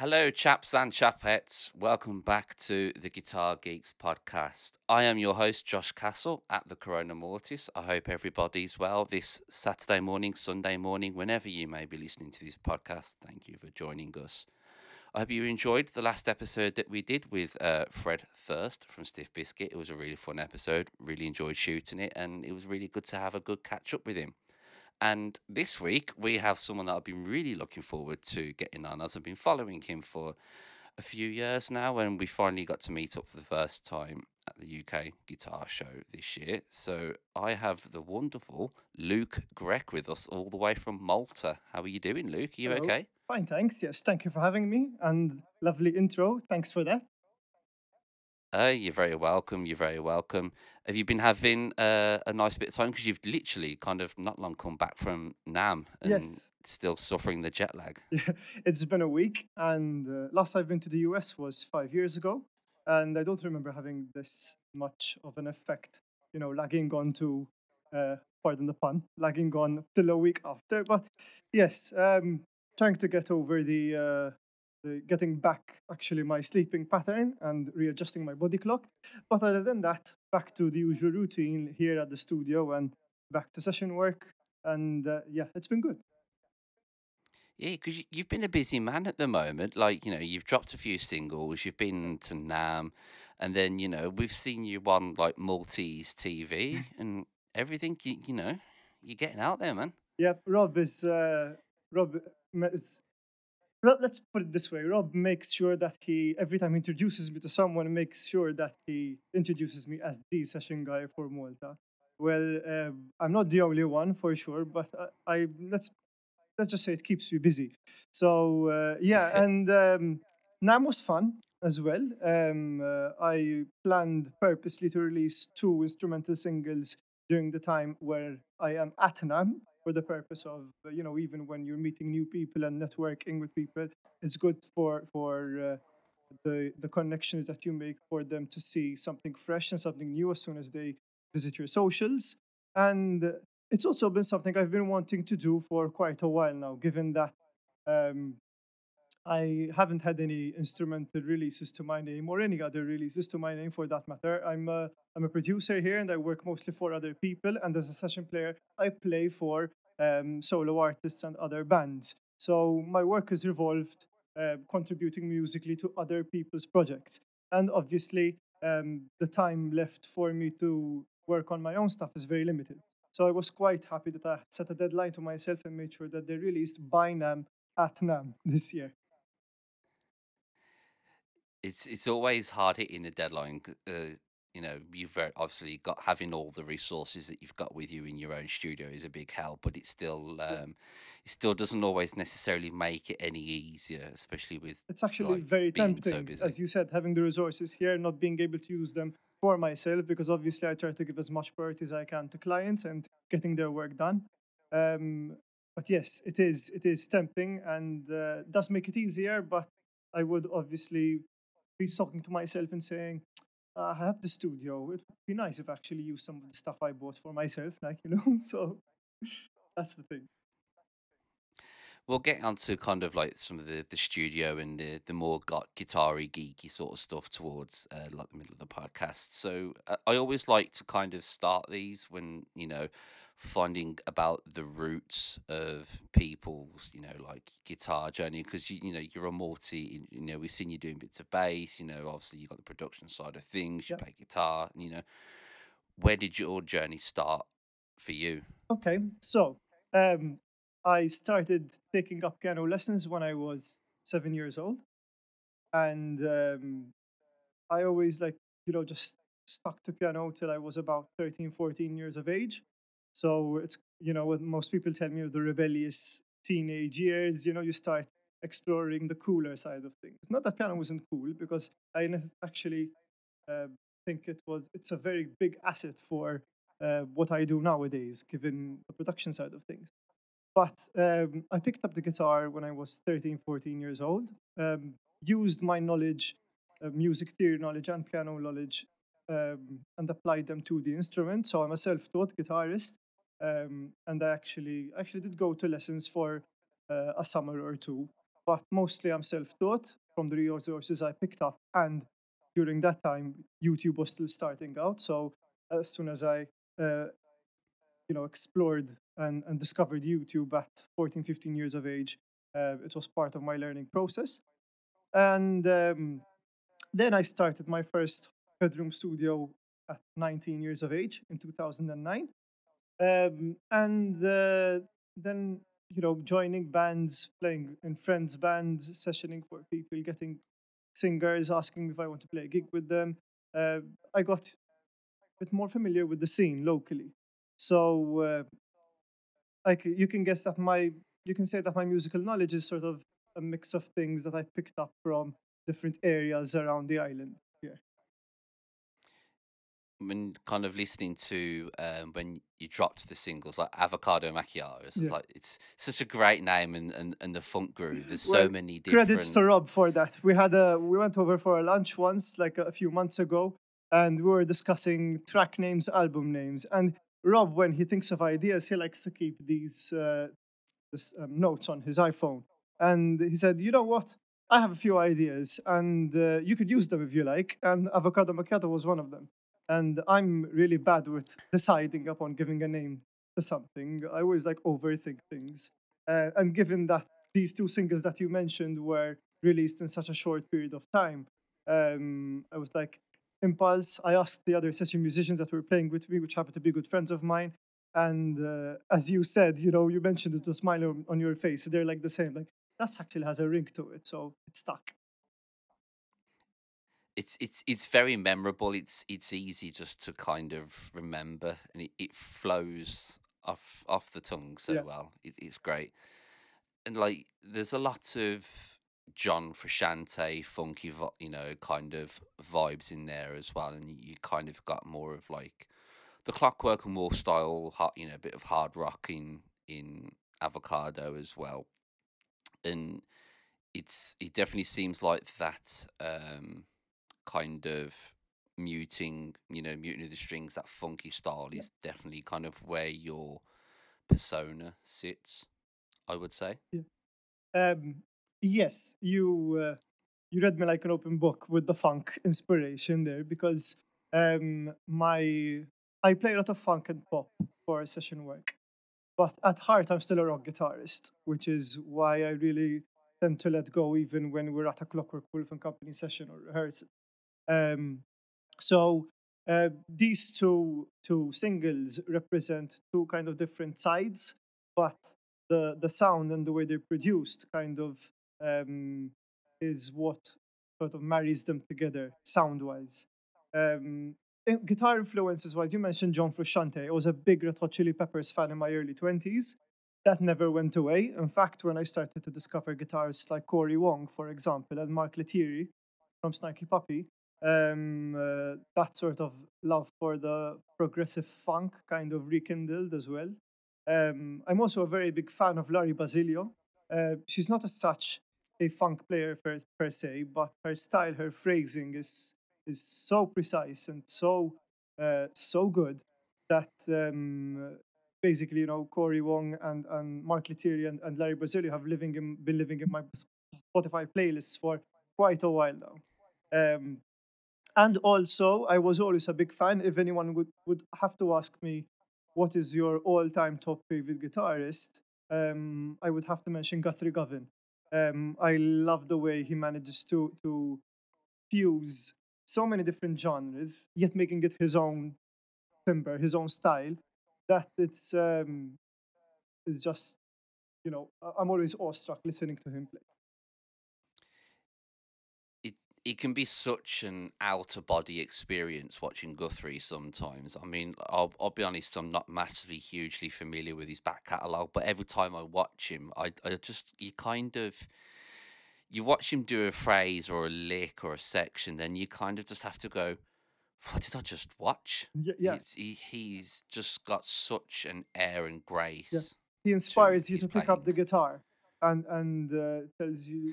Hello, chaps and chapettes. Welcome back to the Guitar Geeks podcast. I am your host, Josh Castle at the Corona Mortis. I hope everybody's well this Saturday morning, Sunday morning, whenever you may be listening to this podcast. Thank you for joining us. I hope you enjoyed the last episode that we did with Fred Thirst from Stiff Biscuit. It was a really fun episode. Really enjoyed shooting it, and it was really good to have a good catch up with him. And this week, we have someone that I've been really looking forward to getting on. I've been following him for a few years now, and we finally got to meet up for the first time at the UK Guitar Show this year. So I have the wonderful Luke Grech with us all the way from Malta. How are you doing, Luke? Are you Hello. Okay? Fine, thanks. Yes, thank you for having me, and lovely intro. Thanks for that. You're very welcome. You're very welcome. Have you been having a nice bit of time? Because you've literally kind of not long come back from NAMM and still suffering the jet lag. Yeah, it's been a week, and last I've been to the US was 5 years ago, and I don't remember having this much of an effect, you know, lagging on to, pardon the pun, lagging on till a week after. But yes, trying to get over the getting back actually my sleeping pattern and readjusting my body clock. But other than that, back to the usual routine here at the studio and back to session work. And yeah, it's been good. Yeah, because you've been a busy man at the moment. Like, you know, you've dropped a few singles, you've been to NAMM, and then, you know, we've seen you on like Maltese TV and everything. You know, you're getting out there, man. Yeah, let's put it this way. Rob makes sure that he, every time he introduces me to someone, makes sure that he introduces me as the session guy for Malta. Well, I'm not the only one for sure, but I let's just say it keeps me busy. So yeah, and NAMM was fun as well. I planned purposely to release two instrumental singles during the time where I am at NAMM. For the purpose of, you know, even when you're meeting new people and networking with people, it's good for the connections that you make for them to see something fresh and something new as soon as they visit your socials. And it's also been something I've been wanting to do for quite a while now, given that I haven't had any instrumental releases to my name or any other releases to my name for that matter. I'm a producer here, and I work mostly for other people. And as a session player, I play for solo artists and other bands. So my work is revolved contributing musically to other people's projects. And obviously, the time left for me to work on my own stuff is very limited. So I was quite happy that I set a deadline to myself and made sure that they released by NAMM at NAMM this year. It's always hard hitting the deadline. You know, you've obviously got having all the resources that you've got with you in your own studio is a big help, but it's still it still doesn't always necessarily make it any easier, especially with it's actually like, very tempting, so busy. As you said, having the resources here, not being able to use them for myself, because obviously I try to give as much priority as I can to clients and getting their work done. But yes, it is tempting and does make it easier, but I would obviously be talking to myself and saying, I have the studio. It would be nice if I actually used some of the stuff I bought for myself, like, you know, so that's the thing. We'll get onto kind of like some of the studio and the more guitar-y, geeky sort of stuff towards like the middle of the podcast. So I always like to kind of start these when, you know, finding about the roots of people's, you know, like guitar journey, because you know you're a multi, you know, we've seen you doing bits of bass, you know, obviously you got the production side of things, you play guitar, you know, where did your journey start for you? Okay, so I started taking up piano lessons when I was 7 years old, and I always, like, you know, just stuck to piano till I was about 13-14 years of age. So it's, you know, what most people tell me of the rebellious teenage years, you know, you start exploring the cooler side of things. Not that piano wasn't cool, because I actually think it's a very big asset for what I do nowadays, given the production side of things. But I picked up the guitar when I was 13, 14 years old, used my knowledge, music theory knowledge and piano knowledge, and applied them to the instrument. So I'm a self-taught guitarist. And I actually did go to lessons for a summer or two, but mostly I'm self-taught from the resources I picked up. And during that time, YouTube was still starting out. So as soon as I, explored and discovered YouTube at 14, 15 years of age, it was part of my learning process. And then I started my first bedroom studio at 19 years of age in 2009. Then, joining bands, playing in friends' bands, sessioning for people, getting singers, asking me if I want to play a gig with them. I got a bit more familiar with the scene locally. So you can say that my musical knowledge is sort of a mix of things that I picked up from different areas around the island here. When kind of listening to when you dropped the singles like Avocado Macchiato, it's such a great name and the funk groove. There's so many different credits to Rob for that. We went over for a lunch once, like a few months ago, and we were discussing track names, album names, and Rob, when he thinks of ideas, he likes to keep these notes on his iPhone. And he said, "You know what? I have a few ideas, and you could use them if you like." And Avocado Macchiato was one of them. And I'm really bad with deciding upon giving a name to something. I always overthink things. And given that these two singles that you mentioned were released in such a short period of time, I was impulse. I asked the other session musicians that were playing with me, which happened to be good friends of mine. And as you said, you mentioned it, the smile on your face. They're the same. That actually has a ring to it, so it stuck. It's very memorable. It's easy just to kind of remember, and it flows off the tongue well. It's great, and there's a lot of John Frusciante funky, kind of vibes in there as well, and you kind of got more of the Clockwork and Wolf style, a bit of hard rock in Avocado as well, and it definitely seems like that kind of muting of the strings, that funky style is definitely kind of where your persona sits, I would say. Yes, you read me like an open book with the funk inspiration there, because I play a lot of funk and pop for session work, but at heart I'm still a rock guitarist, which is why I really tend to let go even when we're at a Clockwork Wolf and Company session or rehearsal. So these two singles represent two kind of different sides, but the sound and the way they're produced kind of is what sort of marries them together sound-wise. Guitar influences, well, you mentioned John Frusciante. I was a big Red Hot Chili Peppers fan in my early 20s. That never went away. In fact, when I started to discover guitarists like Corey Wong, for example, and Mark Lettieri from Snarky Puppy, that sort of love for the progressive funk kind of rekindled as well. I'm also a very big fan of Larry Bacilio. She's not as such a funk player per se, but her style, her phrasing is so precise and so good that basically, Corey Wong and Mark Lettieri and Larry Bacilio have been living in my Spotify playlists for quite a while now. And also, I was always a big fan. If anyone would have to ask me, what is your all-time top favorite guitarist? I would have to mention Guthrie Govan. I love the way he manages to fuse so many different genres, yet making it his own timbre, his own style. That it's just, I'm always awestruck listening to him play. It can be such an out-of-body experience watching Guthrie sometimes. I mean, I'll be honest, I'm not massively hugely familiar with his back catalogue, but every time I watch him, you watch him do a phrase or a lick or a section, then you kind of just have to go, what did I just watch? Yeah. He's just got such an air and grace. Yeah. He inspires you to pick up the guitar and tells you,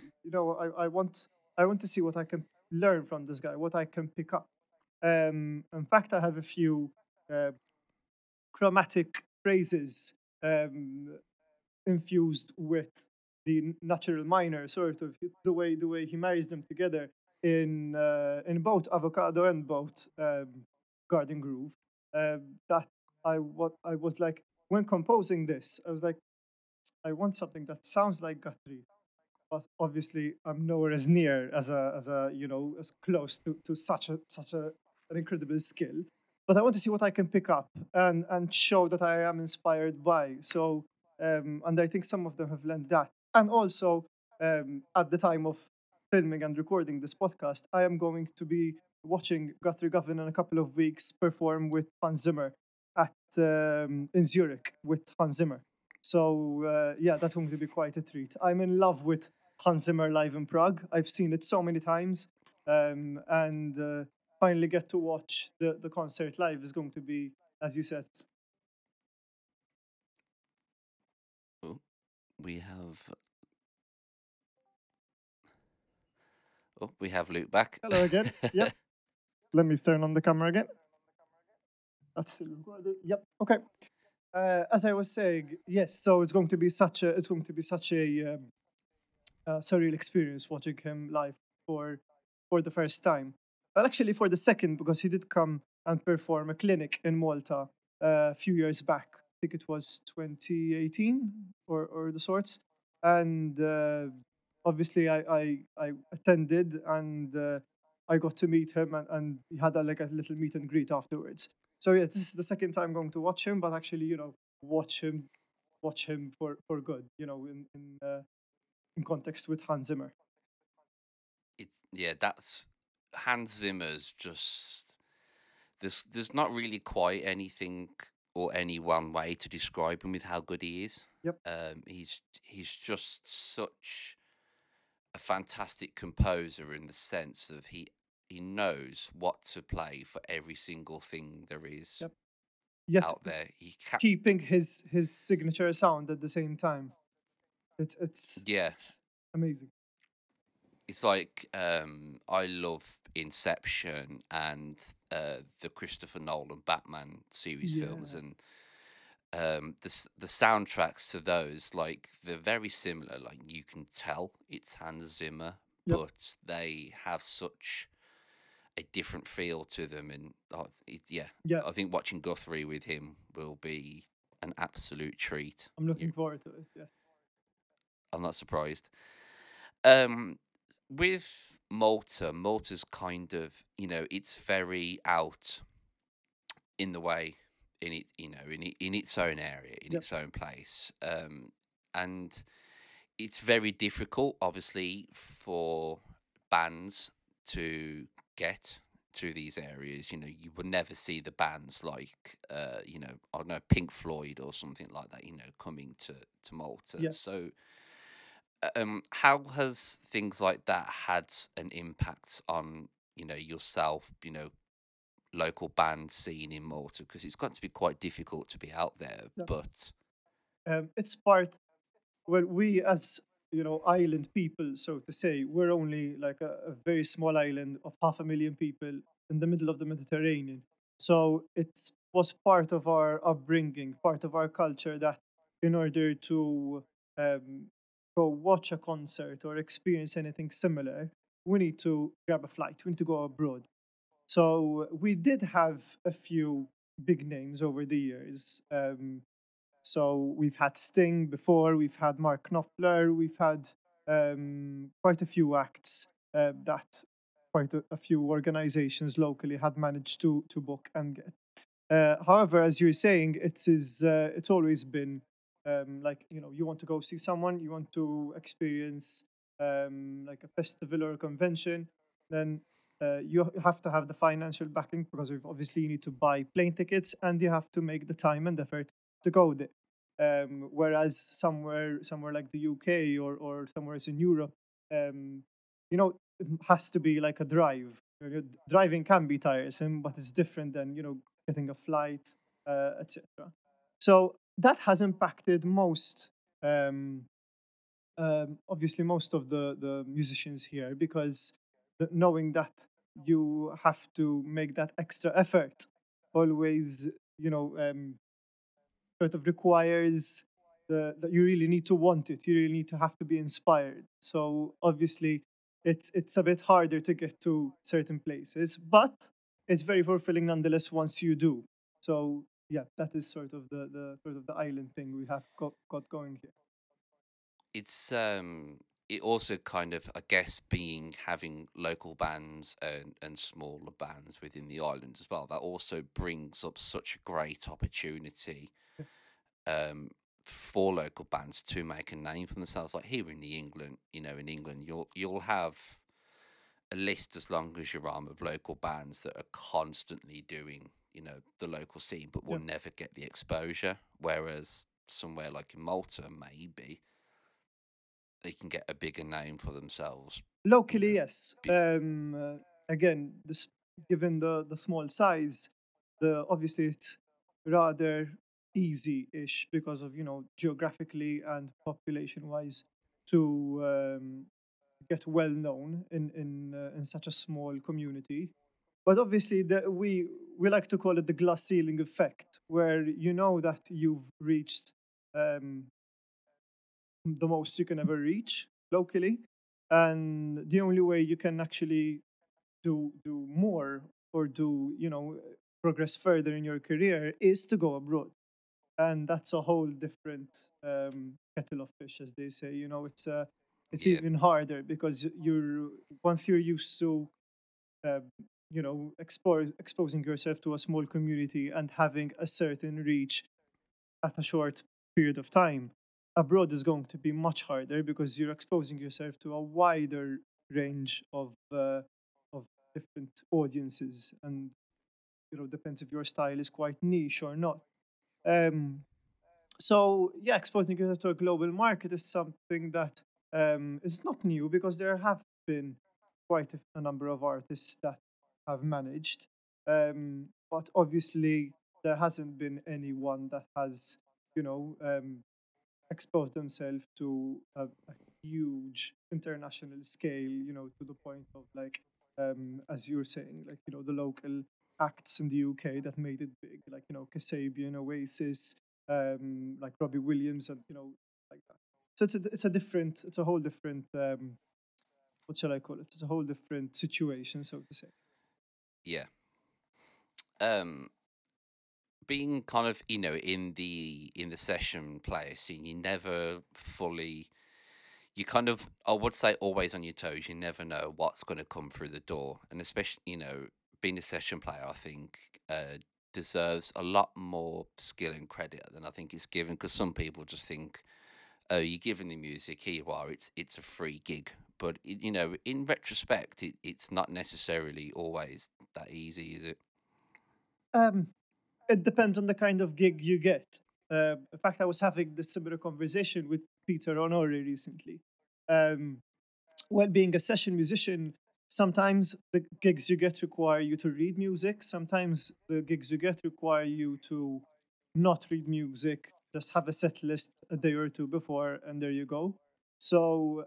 I want to see what I can learn from this guy, what I can pick up. In fact, I have a few chromatic phrases infused with the natural minor, sort of the way he marries them together in both Avocado and both Garden Grove. That I was like, when composing this, I was like, I want something that sounds like Guthrie, but obviously I'm nowhere as near as close to such an incredible skill. But I want to see what I can pick up and show that I am inspired by. So, and I think some of them have learned that. And also, at the time of filming and recording this podcast, I am going to be watching Guthrie Govan in a couple of weeks perform with Hans Zimmer in Zurich with Hans Zimmer. So, that's going to be quite a treat. I'm in love with Hans Zimmer live in Prague. I've seen it so many times. Finally get to watch the concert live is going to be, as you said. Oh, we have Luke back. Hello again. Yep. Let me turn on the camera again. That's recorded. Yep. Okay. As I was saying, yes. So it's going to be such a surreal experience watching him live for the first time. Well, actually for the second, because he did come and perform a clinic in Malta a few years back. I think it was 2018 or the sorts. And obviously I attended and I got to meet him and he had a little meet and greet afterwards. So yeah, this is the second time going to watch him, but actually, watch him for good, in context with Hans Zimmer. That's... Hans Zimmer's just there's not really quite anything or any one way to describe him with how good he is. Yep. He's just such a fantastic composer in the sense of he knows what to play for every single thing there is out there. He keeping his signature sound at the same time. It's amazing. It's like I love Inception and the Christopher Nolan Batman series films, and the soundtracks to those, like they're very similar. Like you can tell it's Hans Zimmer, but they have such a different feel to them. And I think watching Guthrie with him will be an absolute treat. I'm looking forward to it. Yeah, I'm not surprised. With Malta's kind of, it's very out in the way, in its own area, in its own place. And it's very difficult, obviously, for bands to get to these areas. You will never see the bands like, I don't know, Pink Floyd or something like that, coming to Malta. Yeah. So... how has things like that had an impact on, yourself, local band scene in Malta? Because it's got to be quite difficult to be out there, but... it's part... Well, we as, island people, so to say, we're only like a very small island of 500,000 people in the middle of the Mediterranean. So it was part of our upbringing, part of our culture that in order to... go watch a concert or experience anything similar, we need to grab a flight, we need to go abroad. So we did have a few big names over the years. So we've had Sting before, we've had Mark Knopfler, we've had quite a few acts that quite a few organizations locally had managed to book and get. However, as you're saying, it's always been you want to go see someone, you want to experience a festival or a convention, then you have to have the financial backing because obviously you need to buy plane tickets and you have to make the time and effort to go there. Whereas somewhere like the UK or somewhere in Europe, it has to be like a drive. Driving can be tiresome, but it's different than, getting a flight, etc. So that has impacted most of the musicians here because knowing that you have to make that extra effort always, sort of requires that you really need to want it. You really need to have to be inspired. So obviously, it's a bit harder to get to certain places, but it's very fulfilling nonetheless once you do. So yeah, that is sort of the island thing we have got going here. It's it also kind of, I guess, having local bands and smaller bands within the island as well, that also brings up such a great opportunity for local bands to make a name for themselves. Like here in England, you'll have a list as long as your arm of local bands that are constantly doing, the local scene, but will never get the exposure. Whereas somewhere like in Malta, maybe they can get a bigger name for themselves locally. Yes. Again, this, given the small size, obviously it's rather easy-ish because of geographically and population-wise to get well known in such a small community. But obviously, we like to call it the glass ceiling effect, where you know that you've reached the most you can ever reach locally, and the only way you can actually do more or progress further in your career is to go abroad, and that's a whole different kettle of fish, as they say. It's even harder because once you're used to exposing yourself to a small community and having a certain reach at a short period of time. Abroad is going to be much harder because you're exposing yourself to a wider range of different audiences, and depends if your style is quite niche or not. So exposing yourself to a global market is something that is not new, because there have been quite a number of artists that have managed, but obviously there hasn't been anyone that has expose themselves to a huge international scale, to the point of as you're saying, the local acts in the UK that made it big, Kasabian, Oasis, Robbie Williams, and like that. So it's a whole different what shall I call it? It's a whole different situation, so to say. Yeah. Being kind of in the session player scene, you never fully, I would say always on your toes. You never know what's going to come through the door, and especially being a session player, I think deserves a lot more skill and credit than I think it's given, because some people just think, oh, you're giving the music, here you are, it's a free gig. But in retrospect, it's not necessarily always that easy, is it? It depends on the kind of gig you get. In fact, I was having this similar conversation with Peter Onore recently. Well, being a session musician, sometimes the gigs you get require you to read music. Sometimes the gigs you get require you to not read music, just have a set list a day or two before, and there you go. So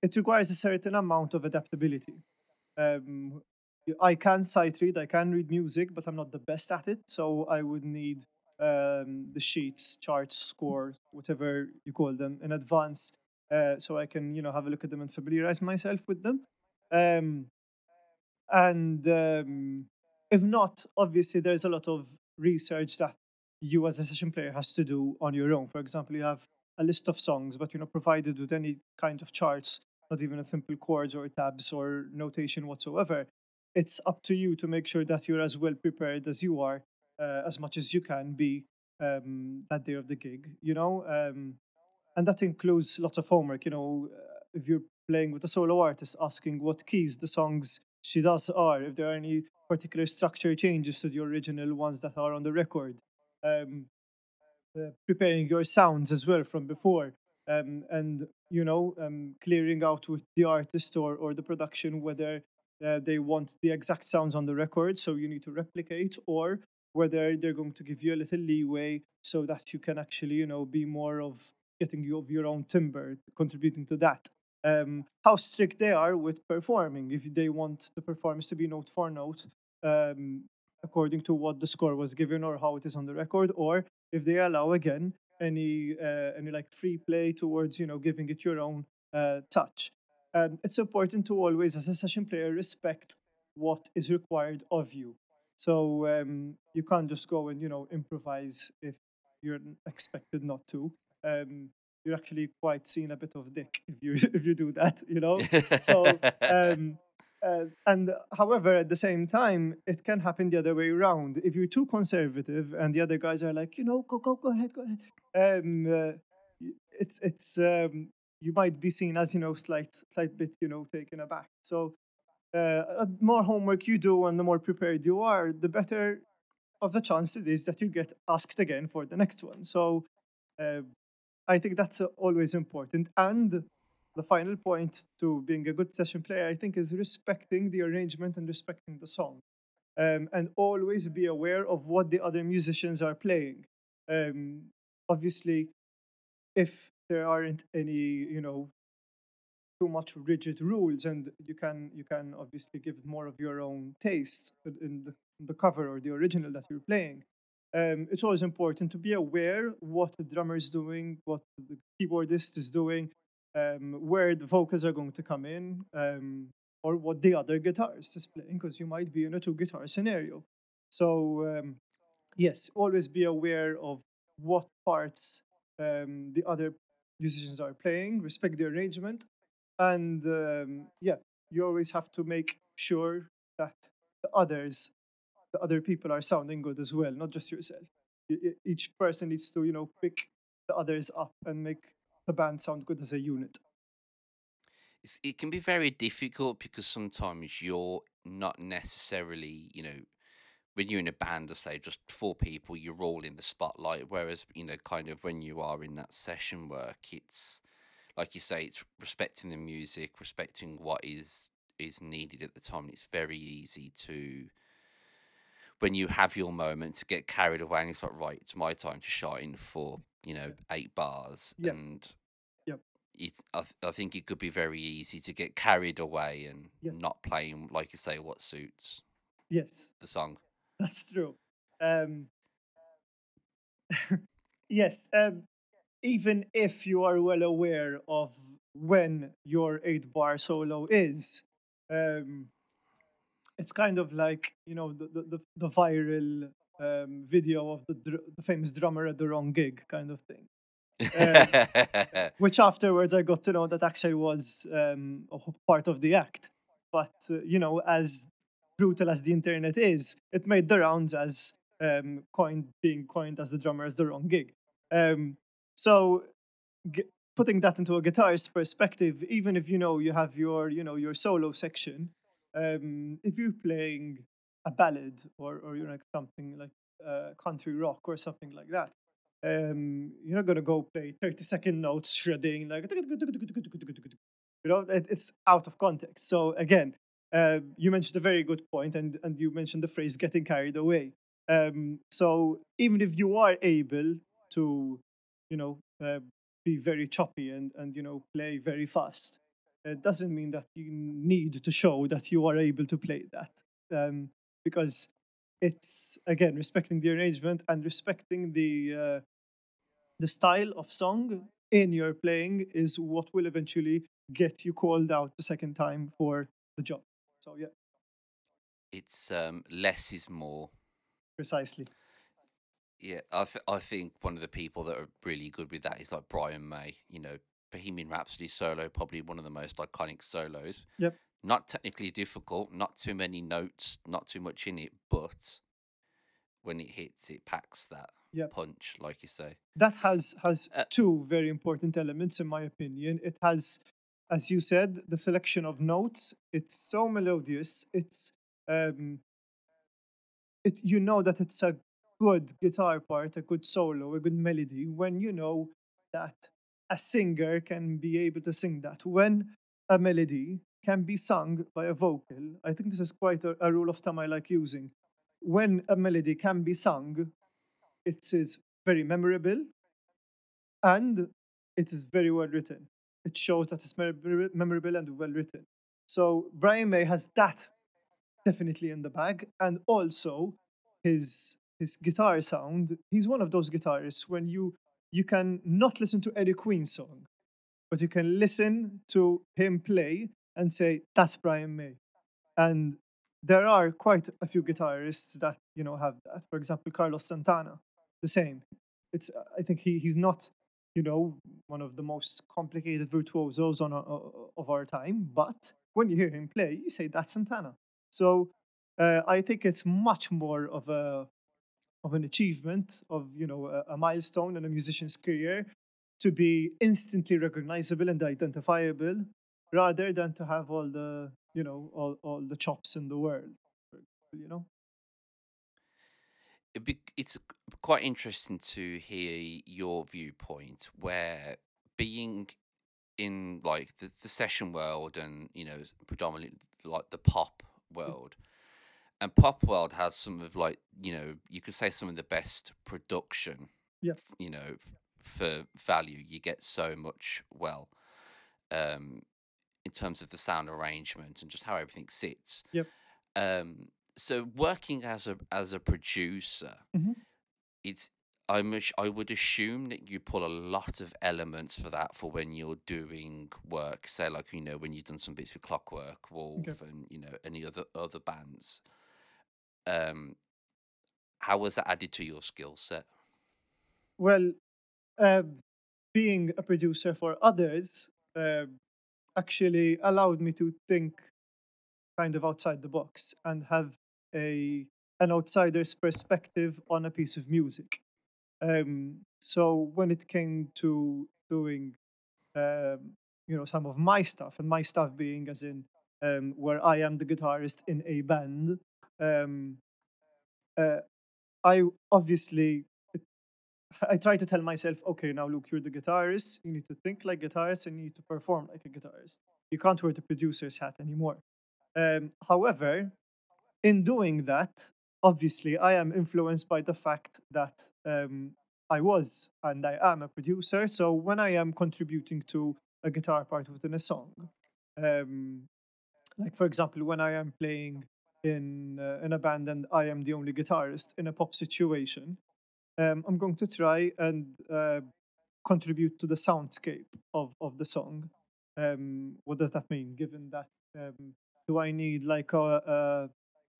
it requires a certain amount of adaptability. I can sight read, I can read music, but I'm not the best at it. So I would need the sheets, charts, scores, whatever you call them, in advance, so I can have a look at them and familiarize myself with them. If not, obviously there's a lot of research that you as a session player has to do on your own. For example, you have a list of songs, but you're not provided with any kind of charts, not even a simple chords or tabs or notation whatsoever. It's up to you to make sure that you're as well prepared as you are, as much as you can be that day of the gig, and that includes lots of homework. If you're playing with a solo artist, asking what keys the songs she does are, if there are any particular structure changes to the original ones that are on the record, preparing your sounds as well from before, clearing out with the artist or the production whether they want the exact sounds on the record, so you need to replicate, or whether they're going to give you a little leeway so that you can actually, be more of getting you of your own timbre, contributing to that. How strict they are with performing, if they want the performance to be note for note, according to what the score was given or how it is on the record, or if they allow, again, any like free play towards, you know, giving it your own touch. And it's important to always, as a session player, respect what is required of you. So you can't just go and, you know, improvise if you're expected not to. You're actually quite seen a bit of dick if you do that, you know. So and however, at the same time, it can happen the other way around. If you're too conservative and the other guys are like, you know, go ahead. You might be seen as, you know, slight bit, you know, taken aback. So the more homework you do and the more prepared you are, the better of the chance it is that you get asked again for the next one. So I think that's always important. And the final point to being a good session player, I think, is respecting the arrangement and respecting the song. And always be aware of what the other musicians are playing. Obviously, if there aren't any, you know, too much rigid rules, and you can obviously give it more of your own taste in the cover or the original that you're playing. It's always important to be aware what the drummer is doing, what the keyboardist is doing, where the vocals are going to come in, or what the other guitarist is playing, because you might be in a two-guitar scenario. So, yes, always be aware of what parts the other musicians are playing, respect the arrangement, and you always have to make sure that the other people are sounding good as well, not just yourself. Each person needs to, you know, pick the others up and make the band sound good as a unit. It can be very difficult because sometimes you're not necessarily, you know, when you're in a band of, say, just four people, you're all in the spotlight, whereas, you know, kind of when you are in that session work, it's, like you say, it's respecting the music, respecting what is needed at the time. It's very easy to, when you have your moment, to get carried away and it's like, right, it's my time to shine for, you know, 8 bars. Yep. And yep. I think it could be very easy to get carried away and not playing, like you say, what suits the song. That's true. Yes. Even if you are well aware of when your 8-bar solo is, it's kind of like, you know, the viral video of the famous drummer at the wrong gig kind of thing. Which afterwards I got to know that actually was part of the act. But, you know, as brutal as the internet is, it made the rounds as being coined as the drummer as the wrong gig. Putting that into a guitarist's perspective, even if, you know, you have your solo section, if you're playing a ballad or you know, something like country rock or something like that, you're not gonna go play 30-second notes shredding like, you know, it's out of context. So again, you mentioned a very good point, and you mentioned the phrase "getting carried away." So even if you are able to, you know, be very choppy and you know, play very fast, it doesn't mean that you need to show that you are able to play that, because it's, again, respecting the arrangement and respecting the style of song in your playing is what will eventually get you called out the second time for the job. So yeah, it's less is more. Precisely. Yeah, I think one of the people that are really good with that is like Brian May. You know, Bohemian Rhapsody solo, probably one of the most iconic solos. Yep. Not technically difficult, not too many notes, not too much in it, but when it hits, it packs that punch, like you say. That has two very important elements, in my opinion. It has, as you said, the selection of notes. It's so melodious. It's you know that it's a good guitar part, a good solo, a good melody, when you know that a singer can be able to sing that, when a melody can be sung by a vocal. I think this is quite a rule of thumb I like using. When a melody can be sung, it is very memorable and it is very well written. It shows that it's memorable and well written. So Brian May has that definitely in the bag, and also his guitar sound. He's one of those guitarists, when you you can not listen to Eddie Quinn's song, but you can listen to him play and say, that's Brian May. And there are quite a few guitarists that, you know, have that. For example, Carlos Santana, the same. It's, I think he's not, you know, one of the most complicated virtuosos of our time, but when you hear him play, you say, that's Santana. So I think it's much more of an achievement, of, you know, a milestone in a musician's career to be instantly recognizable and identifiable, rather than to have all the, you know, all the chops in the world, you know. It's quite interesting to hear your viewpoint, where being in like the session world and, you know, predominantly like the pop world, and pop world has some of, like, you know, you could say some of the best production, yeah, you know, for value. You get so much in terms of the sound arrangement and just how everything sits. Yep. So working as a producer, mm-hmm. I would assume that you pull a lot of elements for that for when you're doing work, say, like, you know, when you've done some bits for Clockwork Wolf, okay, and, you know, any other bands. How was that added to your skill set? Well, being a producer for others actually allowed me to think kind of outside the box and have an outsider's perspective on a piece of music. So when it came to doing, you know, some of my stuff, and my stuff being as in where I am the guitarist in a band, I try to tell myself, okay, now Luke, you're the guitarist. You need to think like guitarist and you need to perform like a guitarist. You can't wear the producer's hat anymore. However, in doing that, obviously, I am influenced by the fact that I was and I am a producer. So when I am contributing to a guitar part within a song, like, for example, when I am playing in a band and I am the only guitarist in a pop situation, I'm going to try and contribute to the soundscape of the song. What does that mean, given that? Do I need like a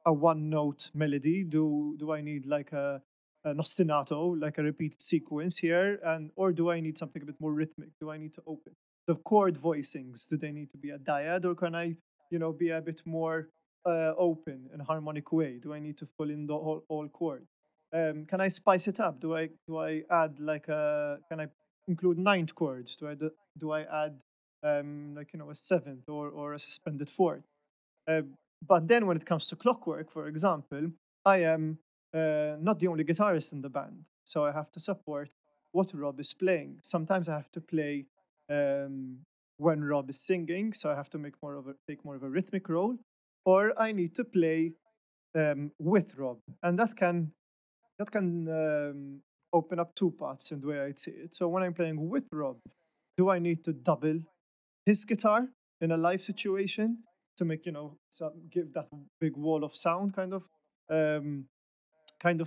one-note melody? Do I need like an ostinato, like a repeated sequence here, or do I need something a bit more rhythmic? Do I need to open the chord voicings? Do they need to be a dyad, or can I, you know, be a bit more open in a harmonic way? Do I need to fill in the whole chord? Can I spice it up? Do I add like can I include ninth chords? Do I add like, you know, a seventh or a suspended fourth? But then when it comes to Clockwork, for example, I am not the only guitarist in the band. So I have to support what Rob is playing. Sometimes I have to play when Rob is singing, so I have to take more of a rhythmic role, or I need to play with Rob. And that can open up two parts in the way I'd see it. So when I'm playing with Rob, do I need to double his guitar in a live situation to make, you know, give that big wall of sound kind of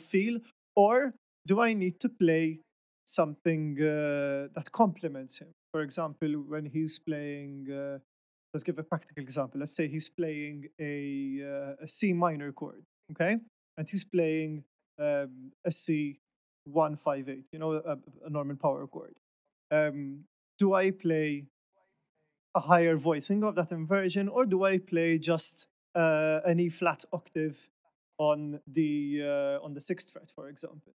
feel, or do I need to play something that complements him? For example, when he's playing, let's give a practical example. Let's say he's playing a C minor chord, okay, and he's playing a C158, you know, a Norman power chord. Do I play a higher voicing of that inversion, or do I play just an E flat octave on the sixth fret, for example,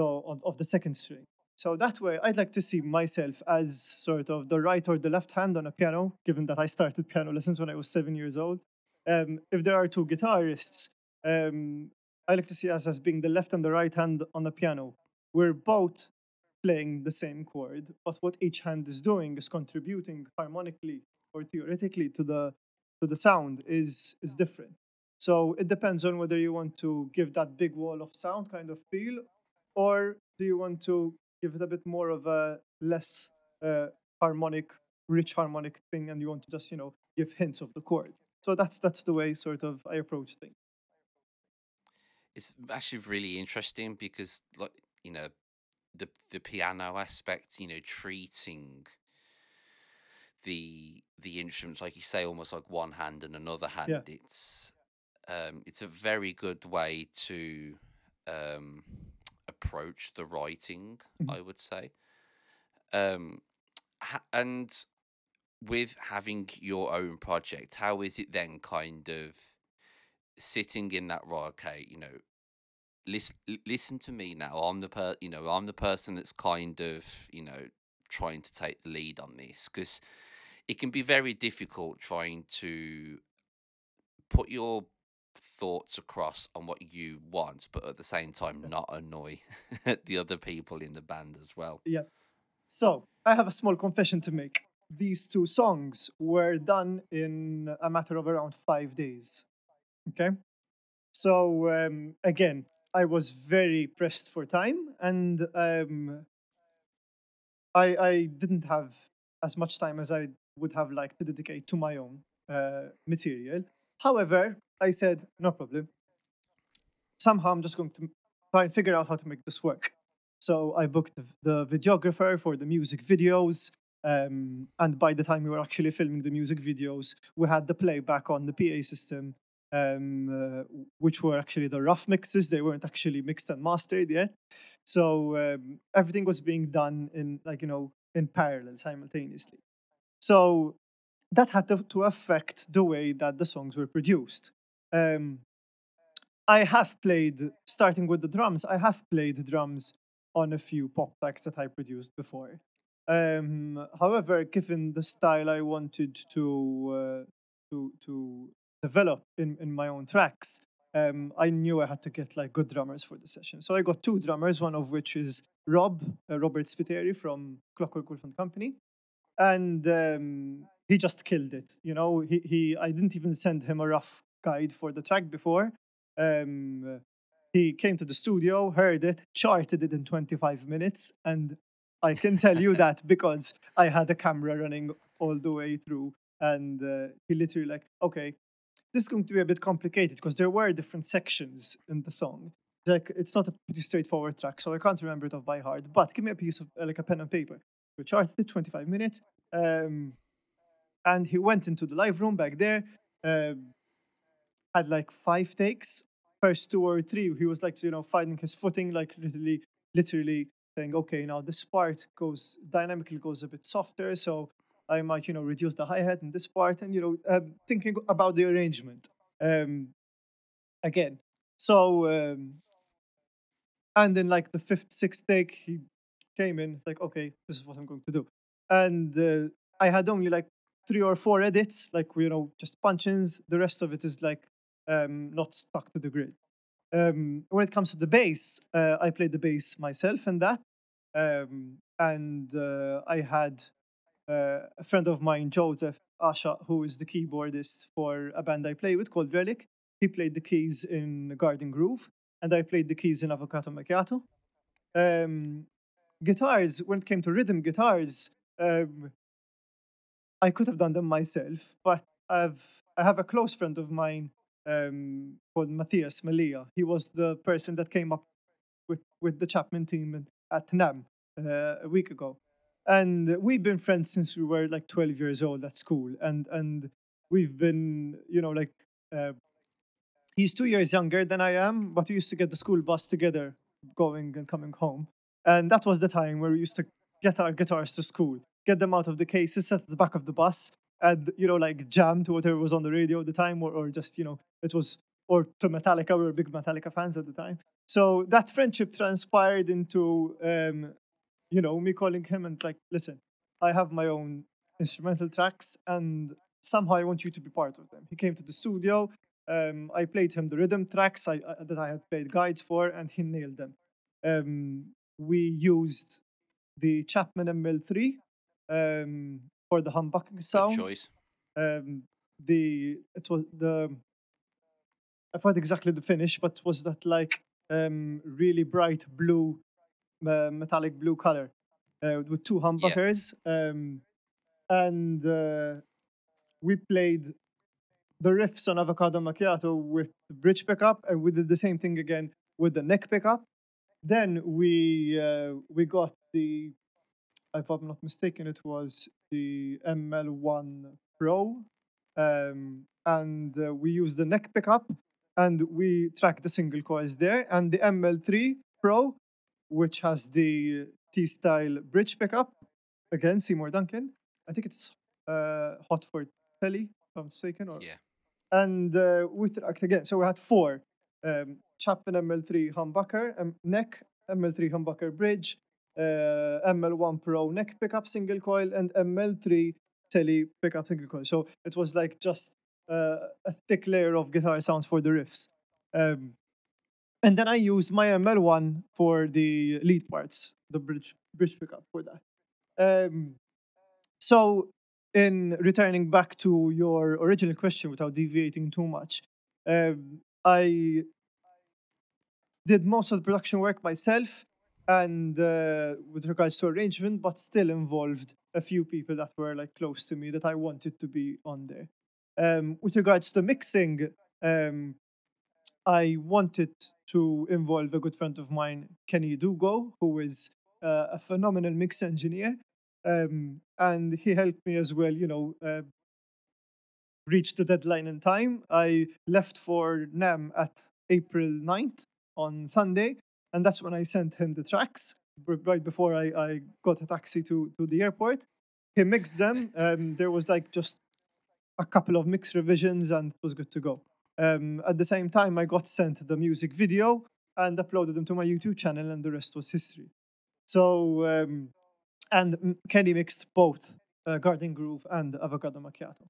so of the second string? So that way, I'd like to see myself as sort of the right or the left hand on a piano, given that I started piano lessons when I was 7 years old. If there are two guitarists, I like to see us as being the left and the right hand on the piano. We're both playing the same chord, but what each hand is doing is contributing harmonically or theoretically to the sound is different. So it depends on whether you want to give that big wall of sound kind of feel, or do you want to give it a bit more of a less harmonic, rich harmonic thing, and you want to just, you know, give hints of the chord. So that's the way sort of I approach things. It's actually really interesting because, like, you know, the piano aspect, you know, treating the instruments, like you say, almost like one hand and another hand. Yeah. It's a very good way to approach the writing, mm-hmm. I would say. And with having your own project, how is it then kind of sitting in that, right, okay, you know, listen to me now, I'm the person that's kind of, you know, trying to take the lead on this, because it can be very difficult trying to put your thoughts across on what you want, but at the same time not annoy the other people in the band as well. Yeah. So I have a small confession to make. These two songs were done in a matter of around 5 days. Okay. So again, I was very pressed for time, and I didn't have as much time as I would have liked to dedicate to my own material. However, I said, no problem. Somehow I'm just going to try and figure out how to make this work. So I booked the videographer for the music videos. And by the time we were actually filming the music videos, we had the playback on the PA system, which were actually the rough mixes. They weren't actually mixed and mastered yet. So everything was being done in, like, you know, in parallel, simultaneously. So that had to affect the way that the songs were produced. I have played, starting with the drums, I have played drums on a few pop tracks that I produced before. However, given the style I wanted to develop in my own tracks, I knew I had to get, like, good drummers for the session. So I got two drummers, one of which is Robert Spiteri from Clockwork Wolf and Company. And he just killed it, you know. I didn't even send him a rough guide for the track before. He came to the studio, heard it, charted it in 25 minutes, and I can tell you that because I had a camera running all the way through, and he literally, like, okay, this is going to be a bit complicated because there were different sections in the song. Like, it's not a pretty straightforward track, so I can't remember it off by heart, but give me a piece of, like, a pen and paper. We charted it, 25 minutes, and he went into the live room back there, had, like, 5 takes. First 2 or 3, he was, like, you know, finding his footing, like, literally saying, okay, now this part goes, dynamically goes a bit softer, so I might, you know, reduce the hi-hat in this part, and, you know, thinking about the arrangement. Again, so, and then, like, the 5th, 6th take, he came in, like, okay, this is what I'm going to do. And I had only, like, 3 or 4 edits, like, you know, just punch-ins. The rest of it is, like, not stuck to the grid. When it comes to the bass, I played the bass myself in that. I had a friend of mine, Joseph Asha, who is the keyboardist for a band I play with called Relic. He played the keys in Garden Grove, and I played the keys in Avocado Macchiato. Guitars, when it came to rhythm guitars, I could have done them myself, but I have a close friend of mine called Matthias Malia. He was the person that came up with the Chapman team at NAMM a week ago. And we've been friends since we were, like, 12 years old at school. And we've been, you know, like, he's 2 years younger than I am, but we used to get the school bus together going and coming home. And that was the time where we used to get our guitars to school, get them out of the cases, set at the back of the bus, and, you know, like, jam to whatever was on the radio at the time, or just, you know, it was, or to Metallica. We were big Metallica fans at the time. So that friendship transpired into, you know, me calling him and, like, listen, I have my own instrumental tracks, and somehow I want you to be part of them. He came to the studio. I played him the rhythm tracks that I had played guides for, and he nailed them. We used the Chapman ML3 for the humbucking sound. Good choice. I forgot exactly the finish, but was that, like, really bright blue, metallic blue color with 2 humbuckers. Yeah. We played the riffs on Avocado Macchiato with the bridge pickup, and we did the same thing again with the neck pickup. Then we got the, if I'm not mistaken, it was the ML1 Pro, and we used the neck pickup, and we tracked the single coils there, and the ML3 Pro, which has the T-style bridge pickup, again, Seymour Duncan. I think it's Hot for Telly, if I'm mistaken. Or... Yeah. And we tracked again. So we had four. Chapman ML3 humbucker, neck, ML3 humbucker bridge, ML1 Pro neck pickup single coil, and ML3 Telly pickup single coil. So it was like just a thick layer of guitar sounds for the riffs. And then I used my ML1 for the lead parts, the bridge pickup for that. So in returning back to your original question without deviating too much, I did most of the production work myself, and with regards to arrangement, but still involved a few people that were like close to me that I wanted to be on there. With regards to mixing, I wanted to involve a good friend of mine, Kenny Dugo, who is a phenomenal mix engineer, and he helped me as well, you know, reach the deadline in time. I left for NAMM at April 9th on Sunday, and that's when I sent him the tracks, right before I got a taxi to the airport. He mixed them. There was like just a couple of mix revisions, and it was good to go. At the same time, I got sent the music video and uploaded them to my YouTube channel, and the rest was history. So, and Kenny mixed both Garden Grove and Avocado Macchiato.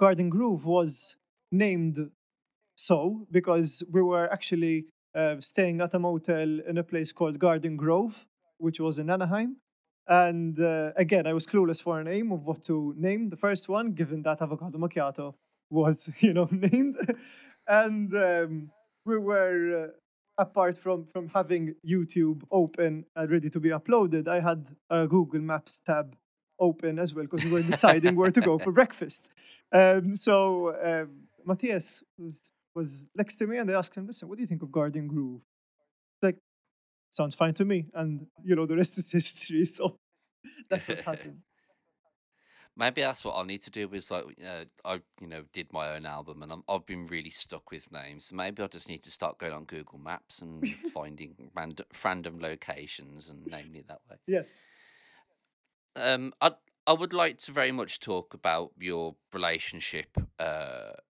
Garden Grove was named so because we were actually staying at a motel in a place called Garden Grove, which was in Anaheim. And again, I was clueless for a name of what to name the first one, given that Avocado Macchiato was, you know, named. And we were, apart from having YouTube open and ready to be uploaded, I had a Google Maps tab open as well, because we were deciding where to go for breakfast. So Matthias was next to me, and I asked him, listen, what do you think of Garden Grove? Like, sounds fine to me. And, you know, the rest is history. So that's what happened. Maybe that's what I need to do is, like, I did my own album, and I've been really stuck with names. Maybe I just need to start going on Google Maps and finding random locations and naming it that way. Yes. I would like to very much talk about your relationship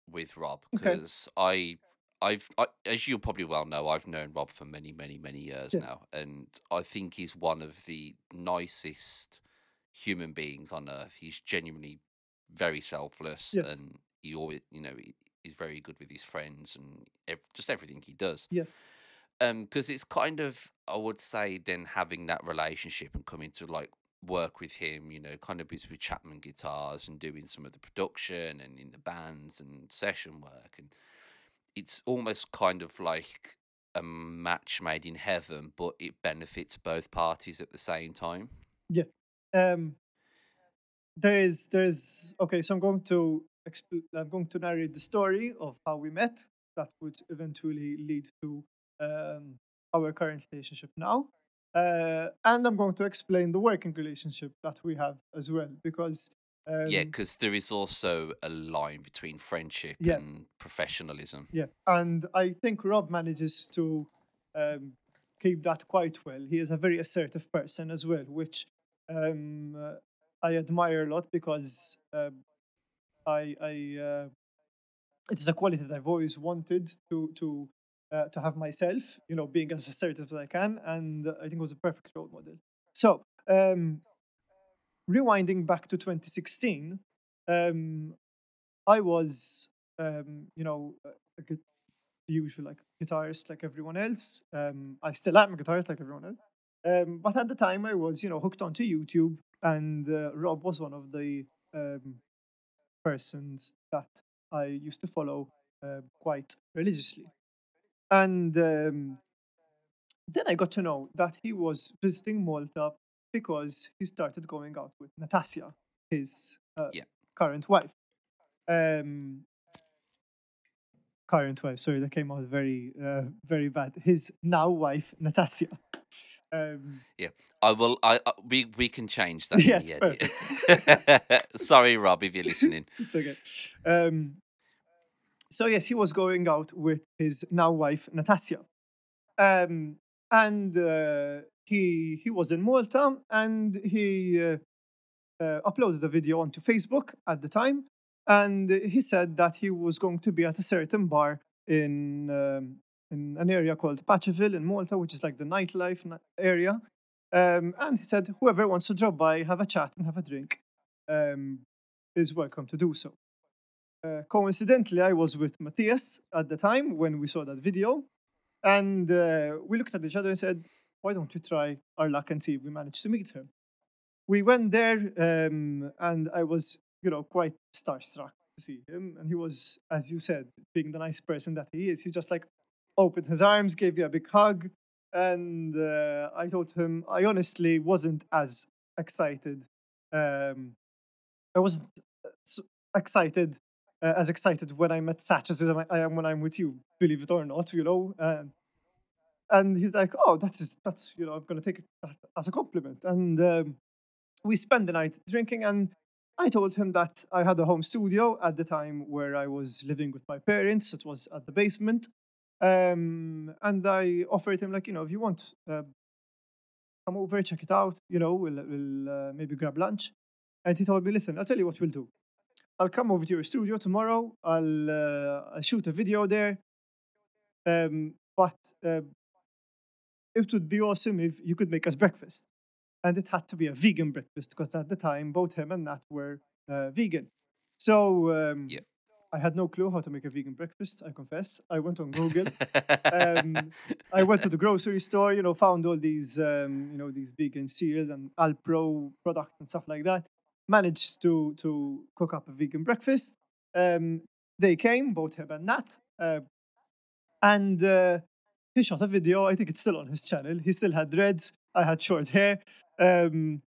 with Rob, because okay. I've as you probably well know, I've known Rob for many, many, many years now, and I think he's one of the nicest human beings on earth. He's genuinely very selfless, and he always, you know, he's very good with his friends and just everything he does. Yeah. Because it's kind of, I would say, then having that relationship and coming to like work with him, you know, kind of is with Chapman Guitars and doing some of the production and in the bands and session work, and it's almost kind of like a match made in heaven, but it benefits both parties at the same time. Yeah. There is okay, so I'm going to narrate the story of how we met that would eventually lead to our current relationship now, and I'm going to explain the working relationship that we have as well, because because there is also a line between friendship and professionalism, and I think Rob manages to keep that quite well. He is a very assertive person as well, which I admire a lot, because I it's a quality that I've always wanted to have myself, you know, being as assertive as I can, and I think it was a perfect role model. So rewinding back to 2016, I was a usual like guitarist like everyone else. I still am a guitarist like everyone else. But at the time, I was, you know, hooked onto YouTube, and Rob was one of the persons that I used to follow quite religiously. And then I got to know that he was visiting Malta because he started going out with Natassja, his current wife. current wife, sorry, that came out very, very bad. His now wife, Natassja. Yeah, I will. We can change that. Yes, sorry, Rob, if you're listening. It's okay. So yes, he was going out with his now wife, Natassja, and he was in Malta, and he uploaded a video onto Facebook at the time, and he said that he was going to be at a certain bar in an area called Paceville in Malta, which is like the nightlife area. And he said, whoever wants to drop by, have a chat and have a drink, is welcome to do so. Coincidentally, I was with Matthias at the time when we saw that video. And we looked at each other and said, why don't you try our luck and see if we manage to meet her? We went there, and I was, quite starstruck to see him. And he was, as you said, being the nice person that he is, he just like, opened his arms, gave me a big hug, and I told him I honestly wasn't as excited. I wasn't excited as excited when I'm at Satch as I am when I'm with you, believe it or not, And he's like, "Oh, that's I'm gonna take it as a compliment." And we spent the night drinking, and I told him that I had a home studio at the time where I was living with my parents. It was at the basement. And I offered him, if you want, come over, check it out, we'll maybe grab lunch. And he told me, listen, I'll tell you what we'll do. I'll come over to your studio tomorrow. I'll shoot a video there. But it would be awesome if you could make us breakfast. And it had to be a vegan breakfast because at the time, both him and Nat were vegan. So, yeah. I had no clue how to make a vegan breakfast, I confess. I went on Google. I went to the grocery store, found all these, these vegan seals and Alpro products and stuff like that. Managed to cook up a vegan breakfast. They came, both Heb and Nat. And he shot a video. I think it's still on his channel. He still had dreads. I had short hair. And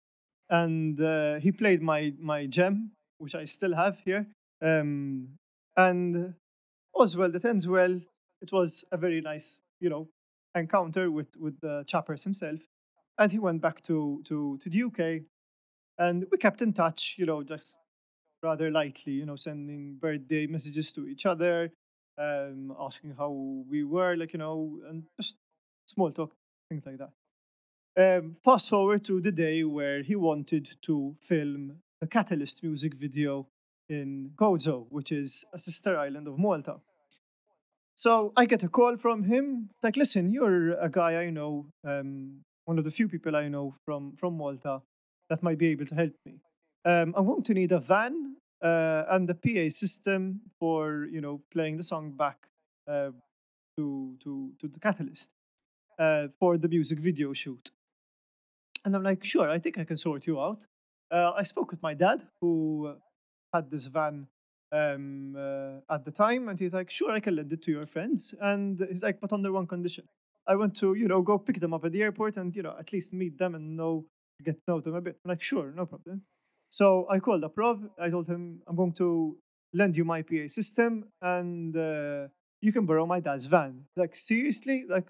he played my gem, which I still have here. And all's well that ends well. It was a very nice, encounter with the Chappers himself. And he went back to the UK, and we kept in touch, just rather lightly, sending birthday messages to each other, asking how we were, and just small talk, things like that. Fast forward to the day where he wanted to film the Catalyst music video in Gozo, which is a sister island of Malta. So I get a call from him, like, listen, you're a guy I know, one of the few people I know from Malta that might be able to help me. I'm going to need a van and a PA system for, playing the song back to the Catalyst for the music video shoot. And I'm like, sure, I think I can sort you out. I spoke with my dad, who had this van at the time, and he's like, sure, I can lend it to your friends. And he's like, but under one condition. I want to, go pick them up at the airport and, at least meet them and get to know them a bit. I'm like, sure, no problem. So I called up Rob. I told him, I'm going to lend you my PA system and you can borrow my dad's van. Like, seriously? Like,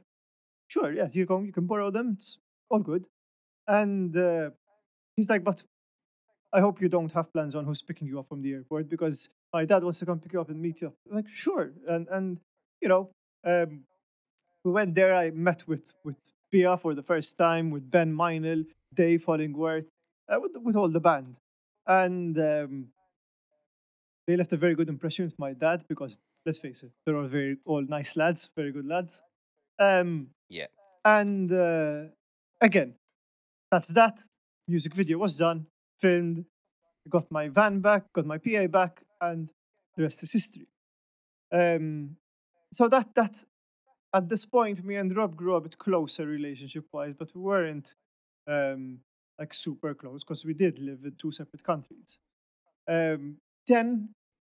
sure, yeah, you can borrow them. It's all good. And he's like, but I hope you don't have plans on who's picking you up from the airport, because my dad wants to come pick you up and meet you up. I'm like, sure. And we went there. I met with Pia for the first time, with Ben Meinel, Dave Hollingworth, with all the band. And they left a very good impression with my dad, because, let's face it, they're all nice lads, very good lads. Yeah. And again, that's that. Music video was done. Filmed, got my van back, got my PA back, and the rest is history. So that at this point, me and Rob grew a bit closer relationship-wise, but we weren't super close, because we did live in two separate countries. Then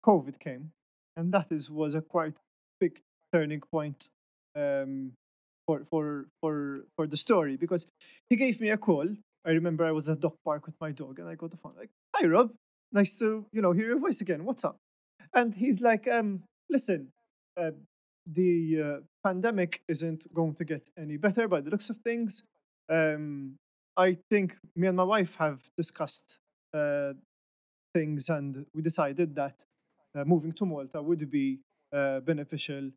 COVID came, and that was a quite big turning point for the story, because he gave me a call. I remember I was at Dock Park with my dog, and I got the phone, like, hi, Rob, nice to, hear your voice again. What's up? And he's like, listen, the pandemic isn't going to get any better by the looks of things. I think me and my wife have discussed things, and we decided that moving to Malta would be beneficial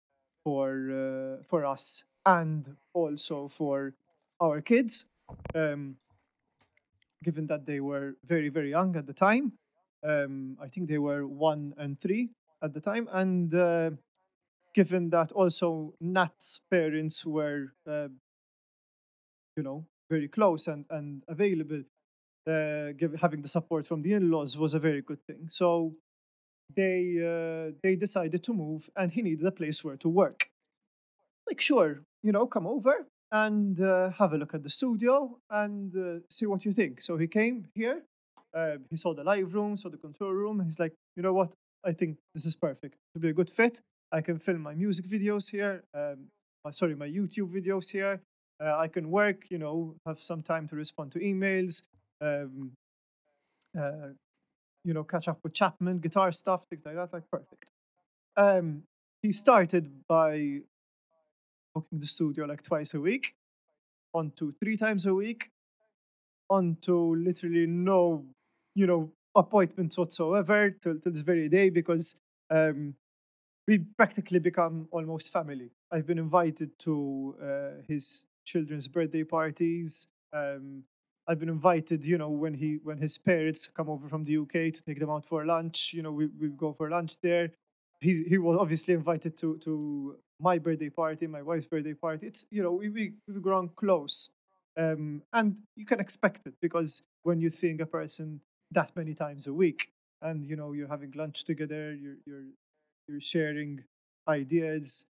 for us and also for our kids, given that they were very, very young at the time. I think they were 1 and 3 at the time, and given that also Nat's parents were, very close and available, having the support from the in-laws was a very good thing. So they decided to move, and he needed a place where to work. Like, sure, come over and have a look at the studio and see what you think. So he came here. He saw the live room, saw the control room. He's like, you know what? I think this is perfect. It'll be a good fit. I can film my music videos here. My YouTube videos here. I can work, have some time to respond to emails, catch up with Chapman, guitar stuff, things like that. Like, perfect. He started by booking the studio like twice a week, on to 3 times a week, on to literally no, appointments whatsoever till this very day, because we practically become almost family. I've been invited to his children's birthday parties. I've been invited, when his parents come over from the UK to take them out for lunch. We go for lunch there. He was obviously invited to my birthday party, my wife's birthday party. It's we've grown close, and you can expect it, because when you seeing a person that many times a week, and you're having lunch together, you're sharing ideas.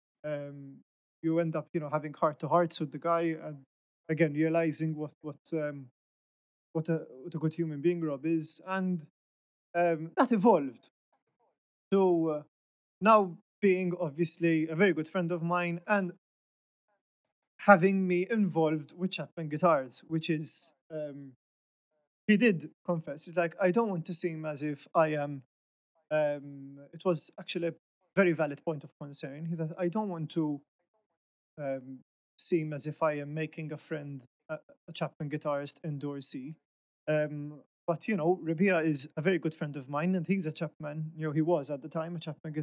You end up, having heart-to-hearts with the guy, and again realizing what a good human being Rob is, and that evolved to now being obviously a very good friend of mine and having me involved with Chapman Guitars, which is he did confess. It's like, I don't want to seem as if I am. It was actually a very valid point of concern. He said, I don't want to seem as if I am making a friend, a Chapman guitarist in Dorsey. But, Rabia is a very good friend of mine, and he's a Chapman. He was at the time a Chapman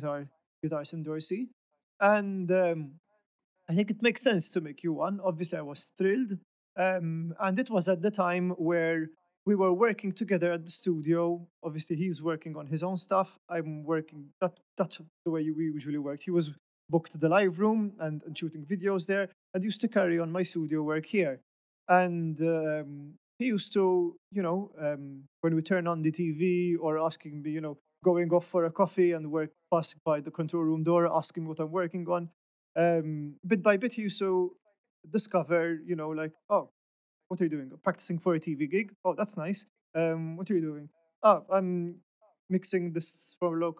guitarist in Dorsey. And I think it makes sense to make you one. Obviously, I was thrilled. And it was at the time where we were working together at the studio. Obviously, he's working on his own stuff. I'm working. That's the way we usually work. He was booked the live room and shooting videos there, and used to carry on my studio work here. And he used to, when we turn on the TV or asking me, going off for a coffee and work, passing by the control room door, asking what I'm working on. Bit by bit, he used to discover, oh, what are you doing? Practicing for a TV gig. Oh, that's nice. What are you doing? Oh, I'm mixing this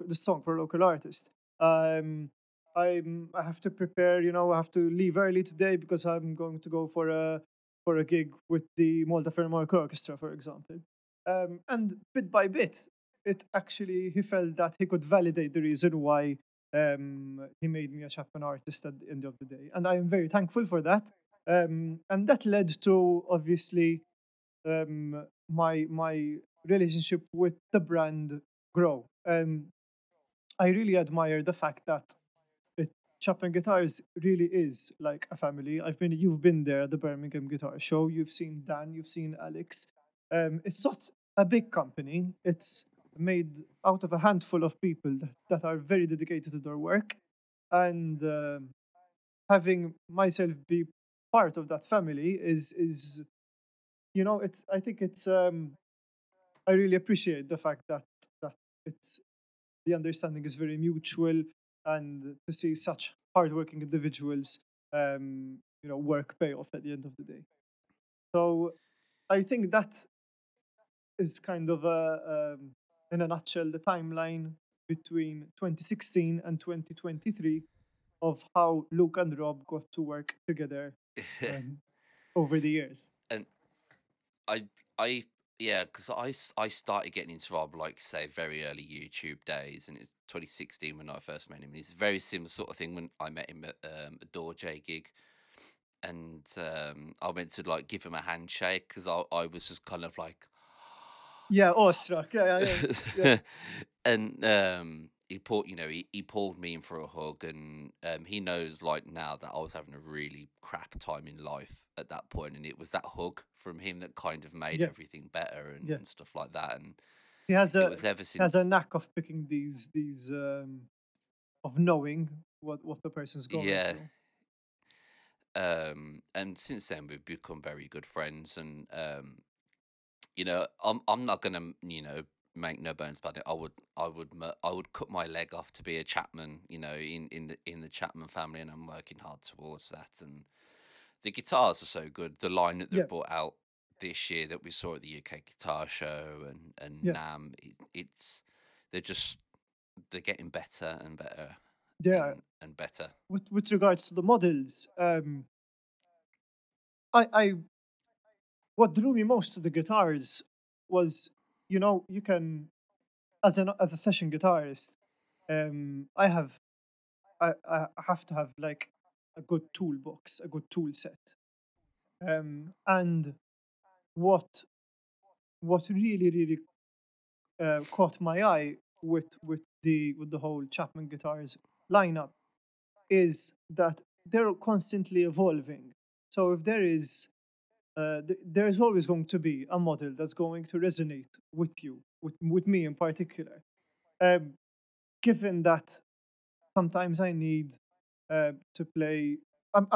this song for a local artist. I have to prepare. I have to leave early today because I'm going to go for a gig with the Malta Philharmonic Orchestra, for example. And bit by bit, it actually he felt that he could validate the reason why he made me a Chapman artist at the end of the day, and I am very thankful for that. And that led to, obviously, my relationship with the brand grow. I really admire the fact that Chapman Guitars really is like a family. You've been there at the Birmingham Guitar Show. You've seen Dan. You've seen Alex. It's not a big company. It's made out of a handful of people that are very dedicated to their work, and having myself be part of that family is it's I think it's I really appreciate the fact that it's the understanding is very mutual, and to see such hardworking individuals work pay off at the end of the day. So I think that is kind of in a nutshell the timeline between 2016 and 2023 of how Luke and Rob got to work together over the years. And I because I started getting into Rob, like, say, very early YouTube days, and it's 2016 when I first met him. It's a very similar sort of thing when I met him at a Door J gig. And I went to like give him a handshake because I was just kind of like, yeah, awestruck. Yeah. And he poured, you know, he pulled me in for a hug, and he knows like now that I was having a really crap time in life at that point, and it was that hug from him that kind of made everything better and stuff like that. And he has a knack of picking these of knowing what the person's going through. And since then we've become very good friends, and you know, I'm not gonna, you know, make no bones about it. I would cut my leg off to be a Chapman, you know, in the Chapman family, and I'm working hard towards that. And the guitars are so good. The line that they brought out this year that we saw at the UK Guitar Show and NAMM, it's they're getting better and better. Yeah, and better. With regards to the models, what drew me most to the guitars was, you know, you can, as a session guitarist, I have to have like a good toolbox, a good tool set, and what really caught my eye with the whole Chapman guitars lineup is that they're constantly evolving. So if there is always going to be a model that's going to resonate with you, with me in particular. Given that sometimes I need to play, let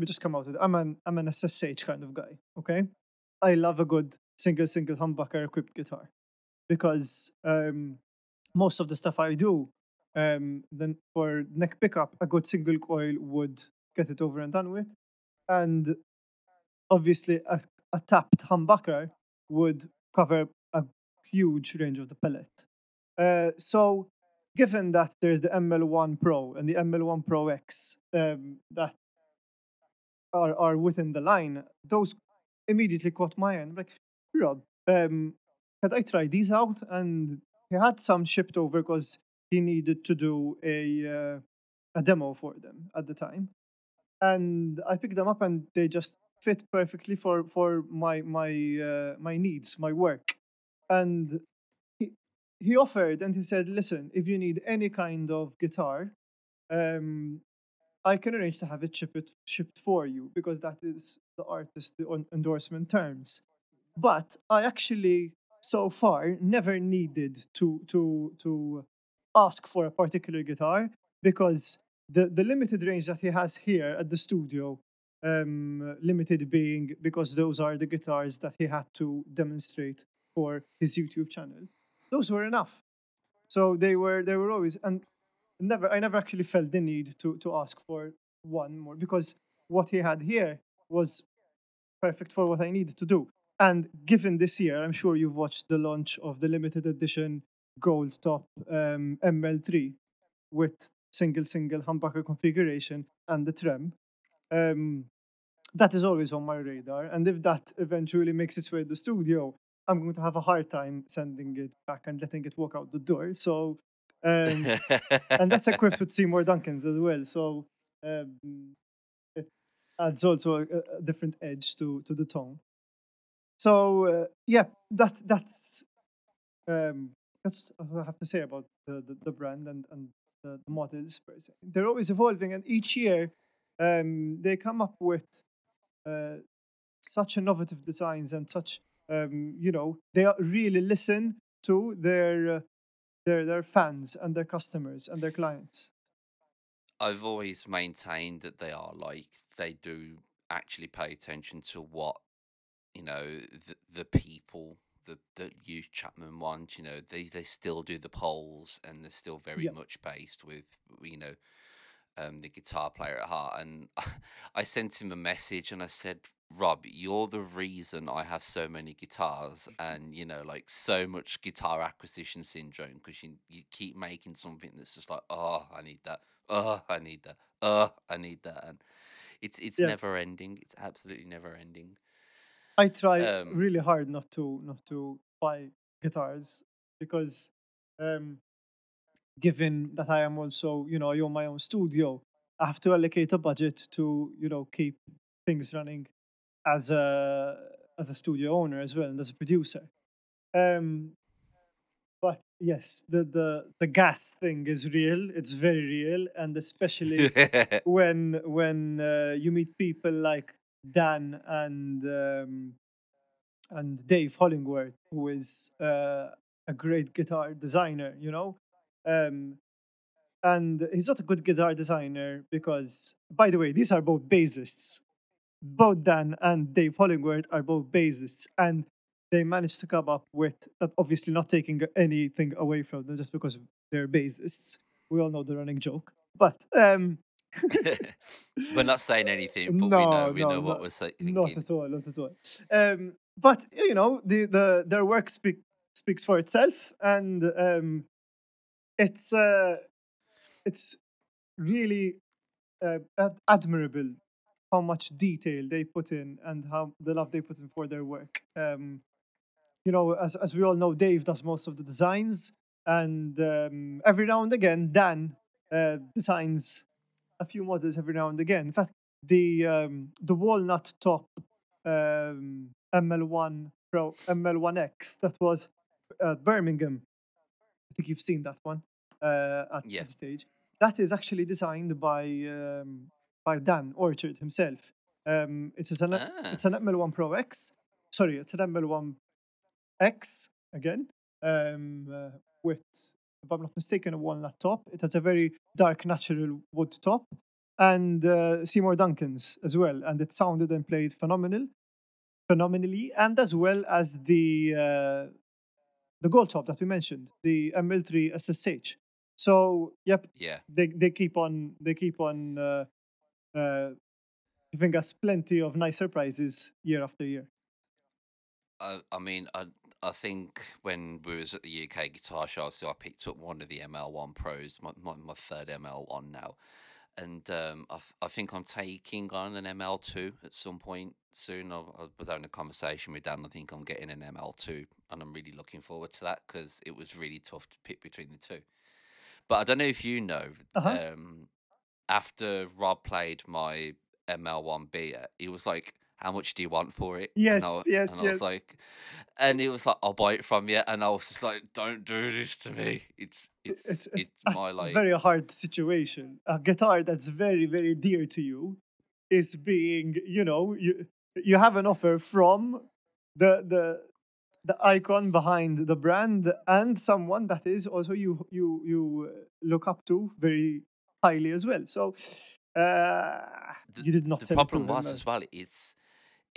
me just come out with it. I'm an SSH kind of guy. Okay, I love a good single humbucker equipped guitar, because most of the stuff I do. Then for neck pickup, a good single coil would get it over and done with, and obviously a tapped humbucker would cover a huge range of the palette. So given that there's the ML1 Pro and the ML1 Pro X that are within the line, those immediately caught my eye. I'm like, Rob, had I tried these out? And he had some shipped over because he needed to do a demo for them at the time, and I picked them up, and they just fit perfectly for my needs, my work. And he offered, and he said, "Listen, if you need any kind of guitar, I can arrange to have it shipped for you, because that is the artist's endorsement terms. But I actually, so far, never needed to ask for a particular guitar, because the limited range that he has here at the studio, limited being because those are the guitars that he had to demonstrate for his YouTube channel, those were enough. So they were always, and I never actually felt the need to ask for one more, because what he had here was perfect for what I needed to do. And given this year, I'm sure you've watched the launch of the limited edition gold top ML3 with single humbucker configuration and the trem. That is always on my radar, and if that eventually makes its way to the studio, I'm going to have a hard time sending it back and letting it walk out the door. So, and that's equipped with Seymour Duncans as well. So it adds also a different edge to the tone. So that's what I have to say about the brand and the models per se. They're always evolving, and each year they come up with such innovative designs and such, you know, they really listen to their fans and their customers and their clients. I've always maintained that they are like, they do actually pay attention to what, you know, the people that use Chapman want. You know, they still do the polls, and they're still very much based with, you know, the guitar player at heart. And I sent him a message, and I said, Rob, you're the reason I have so many guitars, and, you know, like so much guitar acquisition syndrome, because you keep making something that's just like, oh, I need that, oh, I need that, oh, I need that. And it's never ending. It's absolutely never ending. I try really hard not to buy guitars, because given that I am also, you know, I own my own studio, I have to allocate a budget to, you know, keep things running as a studio owner as well and as a producer. But yes, the gas thing is real. It's very real, and especially when you meet people like Dan and Dave Hollingworth, who is a great guitar designer, you know. And he's not a good guitar designer because, by the way, these are both bassists. Both Dan and Dave Hollingworth are both bassists, and they managed to come up with that, obviously not taking anything away from them just because they're bassists. We all know the running joke, but... We're not saying anything, but we know what we're thinking. Not at all. But, you know, their work speaks for itself, and it's really admirable how much detail they put in and how the love they put in for their work. You know, as we all know, Dave does most of the designs, and every now and again, Dan designs a few models every now and again. In fact, the walnut top ML1 Pro ML1X that was at Birmingham, I think you've seen that one at the stage. That is actually designed by Dan Orchard himself. It's an ML1 Pro X. Sorry, it's an ML1X again, with, if I'm not mistaken, a walnut top. It has a very dark natural wood top, and Seymour Duncan's as well. And it sounded and played phenomenally, and as well as the gold top that we mentioned, the ML3 SSH. So they keep on giving us plenty of nice surprises year after year. I think when we was at the UK Guitar Show, so I picked up one of the ML1 Pros, my third ML1 now, and I think I'm taking on an ML2 at some point soon. I was having a conversation with Dan. I think I'm getting an ML2, and I'm really looking forward to that because it was really tough to pick between the two. But I don't know if you know, after Rob played my ML1B, he was like, "How much do you want for it?" Yes. And he was like, "I'll buy it from you." And I was just like, "Don't do this to me." It's my life. Very hard situation. A guitar that's very, very dear to you is being, you know, you have an offer from the icon behind the brand and someone that is also you look up to very highly as well. So you did not. The problem was as well,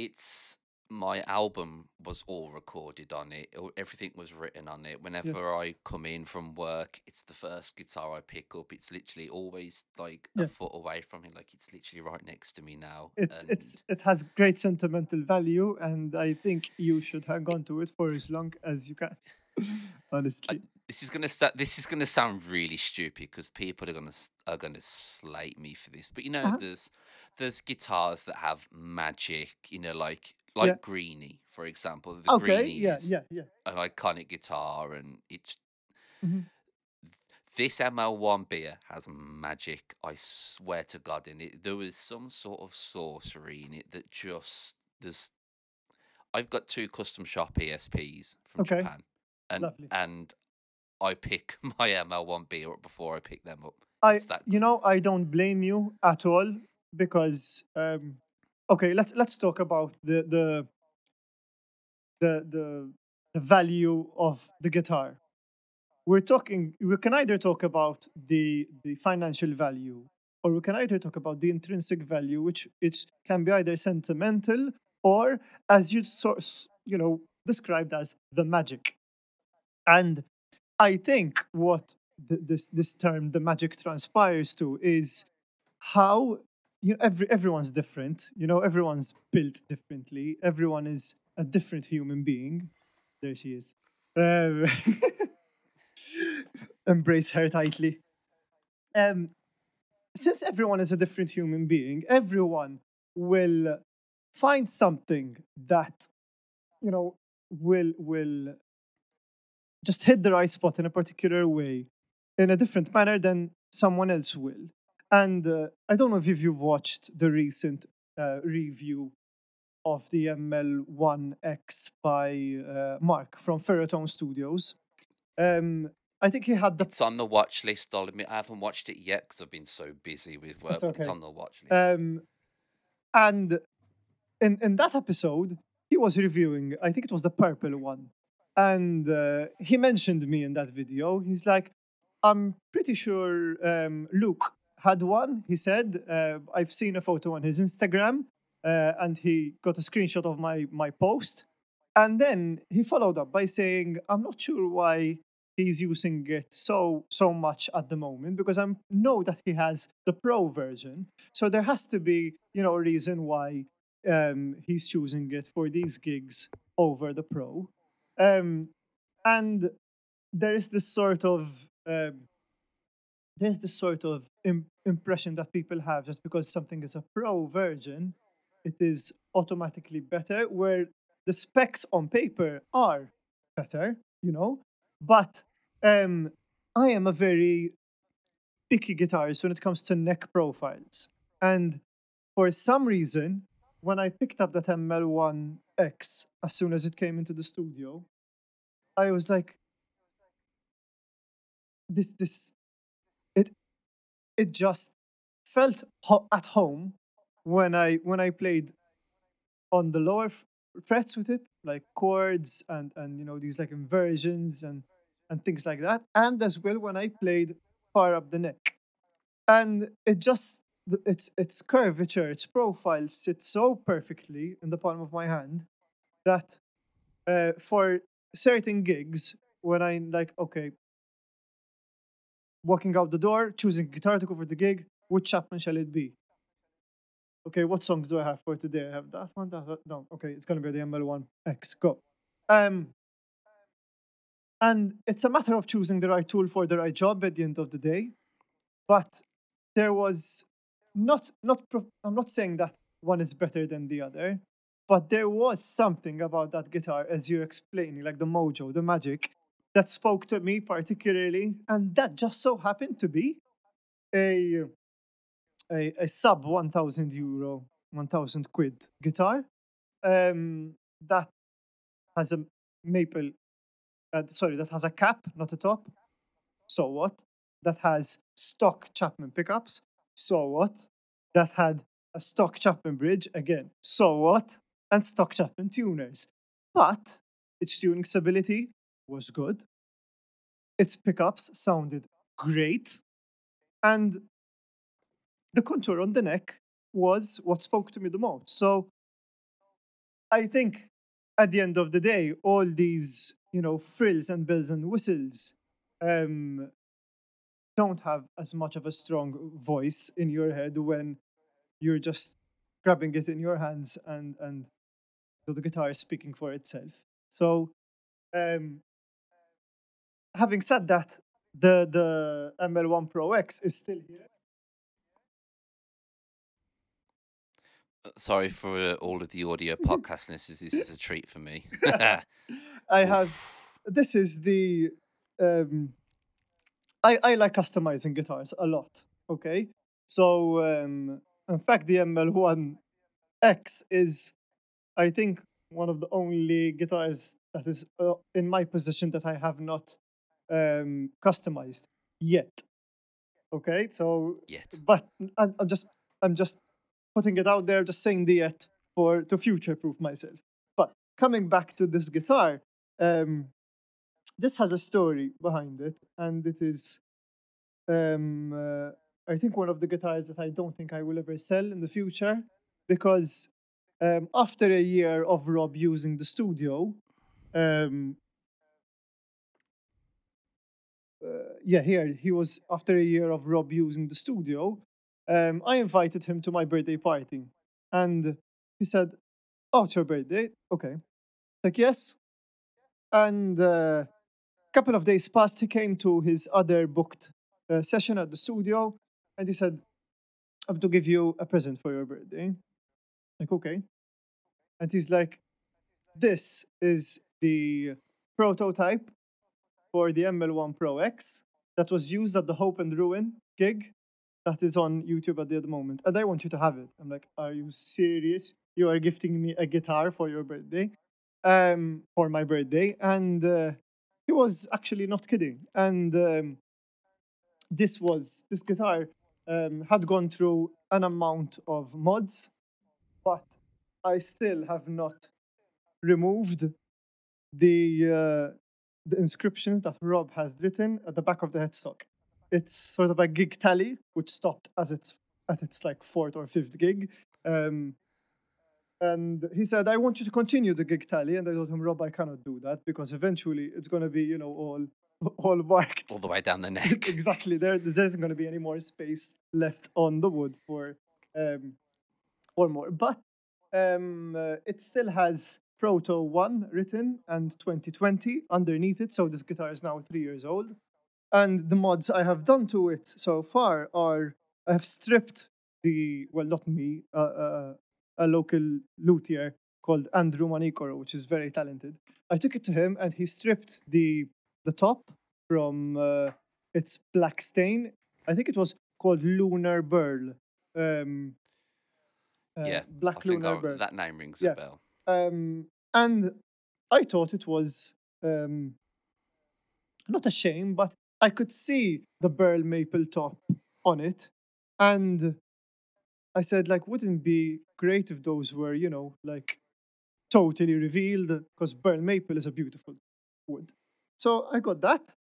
It's my album was all recorded on it. Everything was written on it. Whenever I come in from work, it's the first guitar I pick up. It's literally always like a foot away from me. Like it's literally right next to me now. It has great sentimental value, and I think you should hang on to it for as long as you can. Honestly, this is gonna sound really stupid because people are gonna slate me for this. But you know, there's guitars that have magic. You know, like Greenie, for example. Greenie is an iconic guitar, and it's this ML1 beer has magic. I swear to God, in it there was some sort of sorcery in it that just there's. I've got two custom shop ESPs from Japan. And I pick my ML1B up before I pick them up. I don't blame you at all because let's talk about the value of the guitar. We can either talk about the financial value, or we can either talk about the intrinsic value, which can be either sentimental or, as you described as, the magic. And I think what this term, the magic, transpires to is how everyone's different. You know, everyone's built differently. Everyone is a different human being. There she is. Embrace her tightly. Since everyone is a different human being, everyone will find something that, you know, will just hit the right spot in a particular way, in a different manner than someone else will. And I don't know if you've watched the recent review of the ML1X by Mark from Ferrotone Studios. I think he had... It's on the watch list. I'll admit I haven't watched it yet because I've been so busy with work, okay. But it's on the watch list. And in that episode, he was reviewing, I think it was the purple one. And he mentioned me in that video. He's like, I'm pretty sure Luke had one. He said, I've seen a photo on his Instagram and he got a screenshot of my post. And then he followed up by saying, I'm not sure why he's using it so much at the moment, because I know that he has the pro version. So there has to be, a reason why he's choosing it for these gigs over the pro. And there's this sort of impression that people have just because something is a pro version, it is automatically better, where the specs on paper are better, but I am a very picky guitarist when it comes to neck profiles. And for some reason, when I picked up that ML1X, as soon as it came into the studio, I was like, it just felt at home when I played on the lower frets with it, like chords and these like inversions and things like that, and as well when I played far up the neck, and it just its curvature, its profile sits so perfectly in the palm of my hand that for certain gigs when I'm like, okay, walking out the door, choosing guitar to cover the gig, which Chapman shall it be? Okay, what songs do I have for today? I have that one, that no. Okay, it's going to be the ML1X, go. And it's a matter of choosing the right tool for the right job at the end of the day. But there was I'm not saying that one is better than the other, but there was something about that guitar, as you're explaining, like the mojo, the magic, that spoke to me particularly, and that just so happened to be a sub €1,000, 1,000 quid guitar that has a maple, that has a cap, not a top. So what? That has stock Chapman pickups. So what? That had a stock Chapman bridge again. So what? And stock Chapman tuners. But its tuning stability was good. Its pickups sounded great. And the contour on the neck was what spoke to me the most. So I think at the end of the day, all these, frills and bells and whistles don't have as much of a strong voice in your head when you're just grabbing it in your hands and the guitar is speaking for itself. So having said that, the ML1 Pro X is still here. Sorry for all of the audio podcast listeners. This is a treat for me. This is the... I like customizing guitars a lot, okay? So, in fact, the ML1X is, I think, one of the only guitars that is in my position that I have not customized yet. Okay, so... Yet. But I'm just putting it out there, just saying the yet to future-proof myself. But coming back to this guitar... this has a story behind it, and it is, I think, one of the guitars that I don't think I will ever sell in the future, because after a year of Rob using the studio, I invited him to my birthday party, and he said, "Oh, it's your birthday? Okay." Like, yes. And... couple of days passed, he came to his other booked session at the studio, and he said, I have to give you a present for your birthday. Like, okay. And he's like, this is the prototype for the ML1 Pro X. that was used at the Hope and Ruin gig that is on YouTube at the moment, and I want you to have it. I'm like, are you serious? You are gifting me a guitar for your birthday, for my birthday. And he was actually not kidding. And this guitar had gone through an amount of mods, but I still have not removed the inscriptions that Rob has written at the back of the headstock. It's sort of a gig tally, which stopped at its like fourth or fifth gig. And he said, I want you to continue the gig tally. And I told him, Rob, I cannot do that because eventually it's going to be, you know, all marked. All the way down the neck. Exactly. There isn't going to be any more space left on the wood for more. But it still has Proto 1 written and 2020 underneath it. So this guitar is now 3 years old. And the mods I have done to it so far are, I have stripped a local luthier called Andrew Manicoro, which is very talented. I took it to him and he stripped the top from its black stain. I think it was called Lunar Burl. Black Lunar Burl. That name rings a bell. And I thought it was not a shame, but I could see the burl maple top on it. And I said, like, wouldn't it be great if those were, you know, like totally revealed, because burl maple is a beautiful wood. So I got that.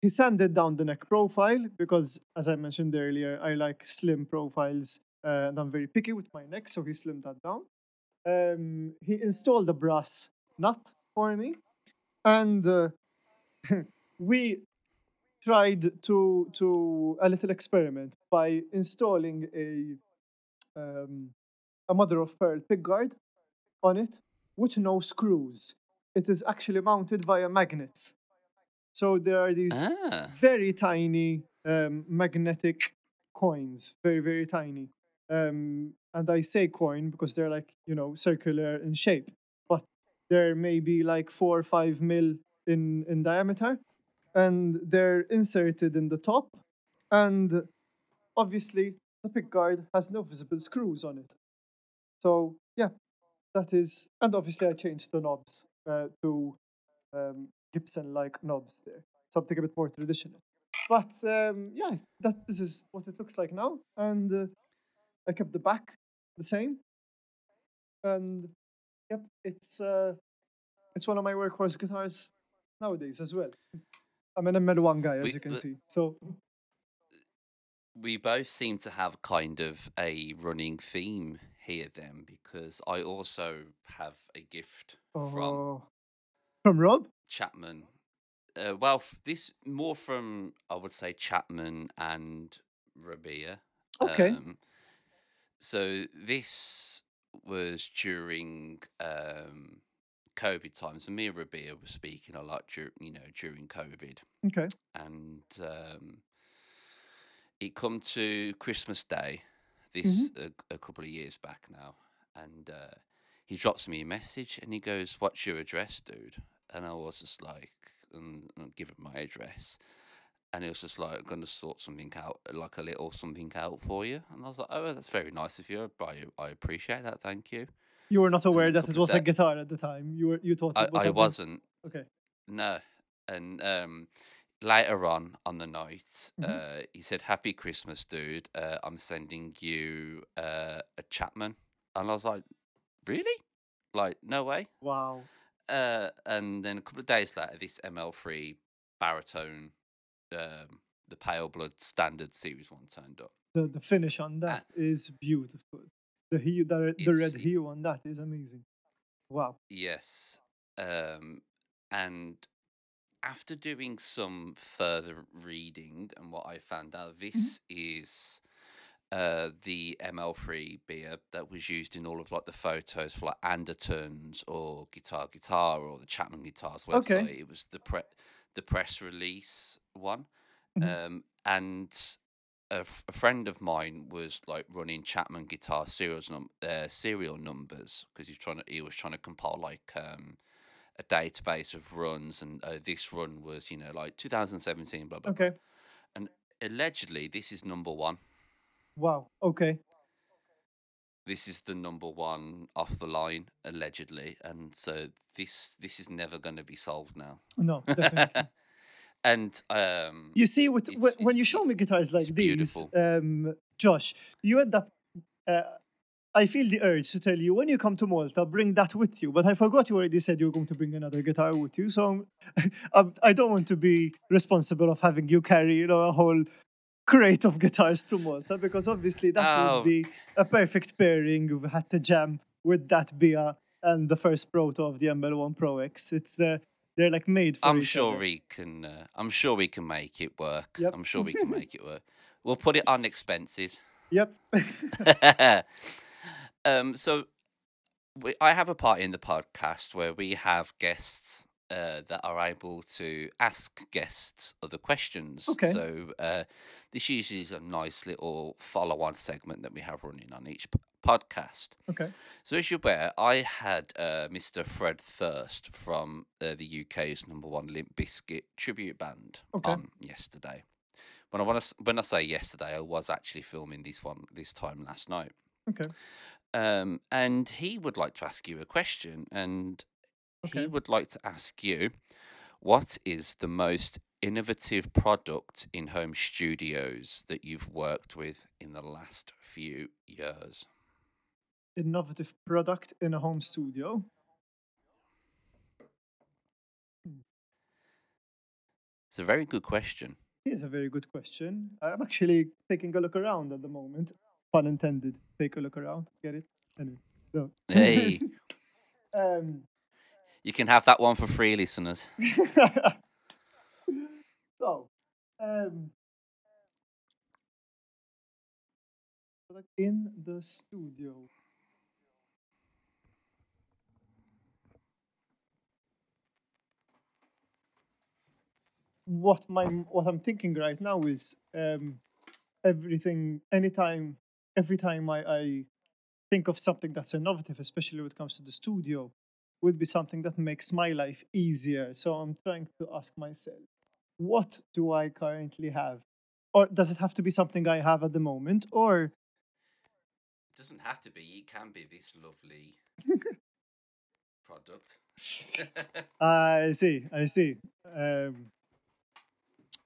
He sanded down the neck profile because, as I mentioned earlier, I like slim profiles and I'm very picky with my neck. So he slimmed that down. He installed a brass nut for me, and we tried to a little experiment by installing a mother of pearl pickguard on it with no screws. It is actually mounted via magnets. So there are these very tiny magnetic coins, very, very tiny. And I say coin because they're like, you know, circular in shape, but they're maybe like 4 or 5 mil in diameter, and they're inserted in the top. And obviously the pickguard has no visible screws on it. So yeah, that is, and obviously I changed the knobs to Gibson-like knobs there, something a bit more traditional. But this is what it looks like now, and I kept the back the same, and yep, it's one of my workhorse guitars nowadays as well. I'm an ML1 guy, as you can see. So we both seem to have kind of a running theme here, then, because I also have a gift from Rob Chapman. This more from, I would say, Chapman and Rabia. Okay. So this was during COVID times. So me and Rabia were speaking a lot during COVID. Okay. And it come to Christmas Day this a couple of years back now. And he drops me a message and he goes, what's your address, dude? And I was just like, give him my address. And it was just like, I'm going to sort something out, like a little something out for you. And I was like, oh, that's very nice of you. I appreciate that. Thank you. You were not aware that it was a guitar at the time. You thought it was. I wasn't. Okay. No. And later on the night, he said, Happy Christmas, dude. I'm sending you a Chapman. And I was like, really? Like, no way. Wow. And then a couple of days later, this ML3 baritone, the Pale Blood Standard Series 1 turned up. The finish on that is beautiful. The hue, the red hue on that is amazing. Wow. Yes. And after doing some further reading and what I found out, this is the ML3 beer that was used in all of like the photos for like Andertons or Guitar or the Chapman Guitars website. Okay. It was the press release one, and a friend of mine was like running Chapman guitar serial numbers because he was trying to compile like a database of runs, and this run was, you know, like 2017, blah, blah, okay, blah. And allegedly, this is number one. Wow, okay. This is the number one off the line, allegedly. And so this is never going to be solved now. No, definitely. And you see, when you show me guitars like these, Josh, you end up... I feel the urge to tell you, when you come to Malta, bring that with you. But I forgot you already said you were going to bring another guitar with you. So I don't want to be responsible of having you carry, you know, a whole crate of guitars to Malta, because obviously that would be a perfect pairing. We've had to jam with that Bia and the first proto of the ML1 Pro X. It's the... They're like made for each other. I'm sure we can make it work. Yep. I'm sure we can make it work. We'll put it on expenses. Yep. I have a part in the podcast where we have guests that are able to ask guests other questions. Okay. So this usually is a nice little follow-on segment that we have running on each podcast. Okay. So as you're aware, I had Mr. Fred Thirst from the UK's number one Limp Bizkit tribute band on yesterday. When I say yesterday, I was actually filming this time last night. Okay. And he would like to ask you a question, and he would like to ask you, what is the most innovative product in home studios that you've worked with in the last few years? Innovative product in a home studio? It's a very good question. It is a very good question. I'm actually taking a look around at the moment. Pun intended. Take a look around. Get it? Anyway, no. Hey. You can have that one for free, listeners. So, in the studio. What I'm thinking right now is everything. Every time I think of something that's innovative, especially when it comes to the studio, would be something that makes my life easier. So I'm trying to ask myself, what do I currently have? Or does it have to be something I have at the moment? Or it doesn't have to be. It can be this lovely product. I see.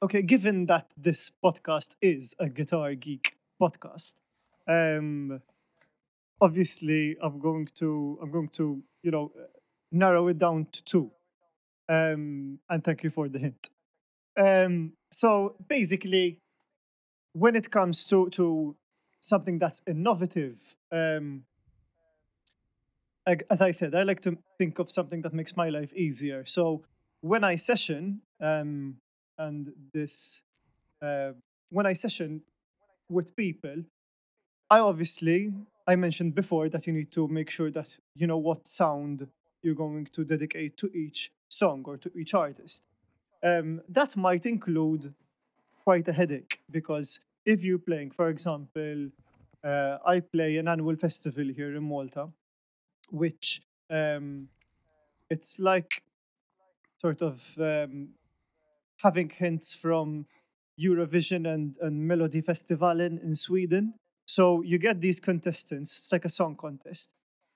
Okay, given that this podcast is a Guitar Geek podcast, obviously I'm going to narrow it down to two. And thank you for the hint. So basically, when it comes to something that's innovative, as I said, I like to think of something that makes my life easier. So when I session, when I session with people, I mentioned before that you need to make sure that you know what sound you're going to dedicate to each song or to each artist. That might include quite a headache, because if you're playing, for example, I play an annual festival here in Malta, which it's like sort of having hints from Eurovision and Melody Festivalen in Sweden. So you get these contestants, it's like a song contest.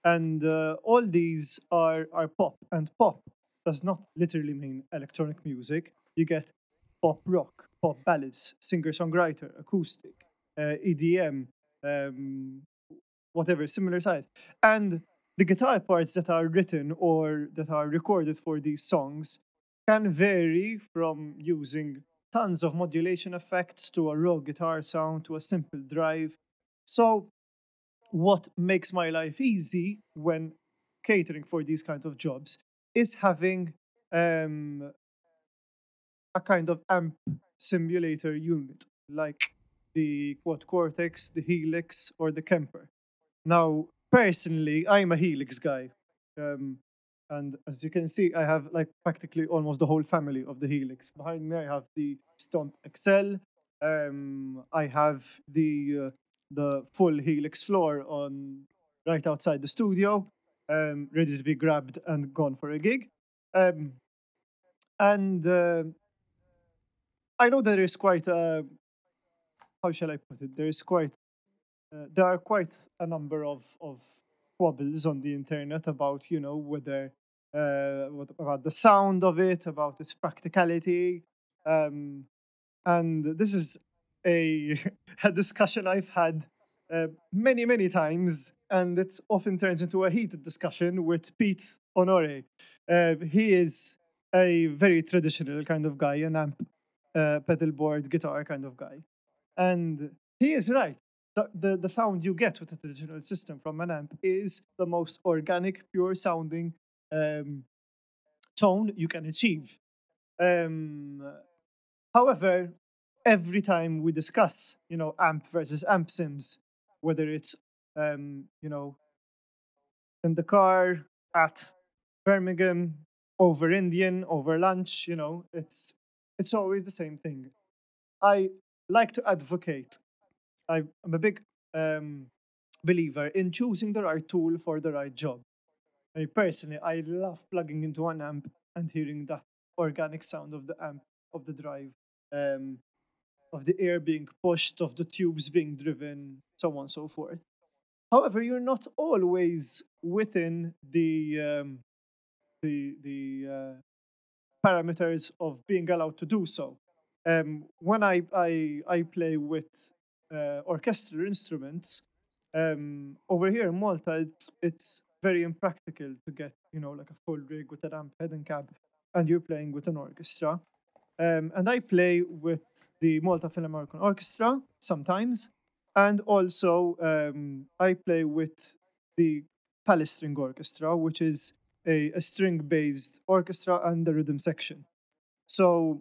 And all these are pop. And pop does not literally mean electronic music. You get pop rock, pop ballads, singer-songwriter, acoustic, EDM, whatever, similar size. And the guitar parts that are written or that are recorded for these songs can vary from using tons of modulation effects to a raw guitar sound to a simple drive. So what makes my life easy when catering for these kind of jobs is having a kind of amp simulator unit, like the Quad Cortex, the Helix, or the Kemper. Now, personally, I'm a Helix guy. And as you can see, I have like practically almost the whole family of the Helix. Behind me, I have the Stomp XL. I have the full Helix floor on right outside the studio, ready to be grabbed and gone for a gig. And I know there is quite a, how shall I put it? There is quite, there are quite a number of quibbles on the internet about, you know, whether about the sound of it, about its practicality, and this is a discussion I've had many times, and it often turns into a heated discussion with Peter Onore. He is a very traditional kind of guy, an amp, pedal board, guitar kind of guy, and he is right. The sound you get with a traditional system from an amp is the most organic, pure sounding tone you can achieve. However, every time we discuss, you know, amp versus amp sims, whether it's, you know, in the car, at Birmingham, over Indian, over lunch, you know, it's always the same thing. I like to advocate. I'm a big believer in choosing the right tool for the right job. I personally, I love plugging into an amp and hearing that organic sound of the amp, of the drive, of the air being pushed, of the tubes being driven, so on and so forth. However, you're not always within the parameters of being allowed to do so. When I play with orchestral instruments, over here in Malta, it's very impractical to get, you know, like a full rig with an amp, head and cab, and you're playing with an orchestra. And I play with the Malta Philharmonic Orchestra sometimes, and also I play with the Palace String Orchestra, which is a string-based orchestra and the rhythm section. So,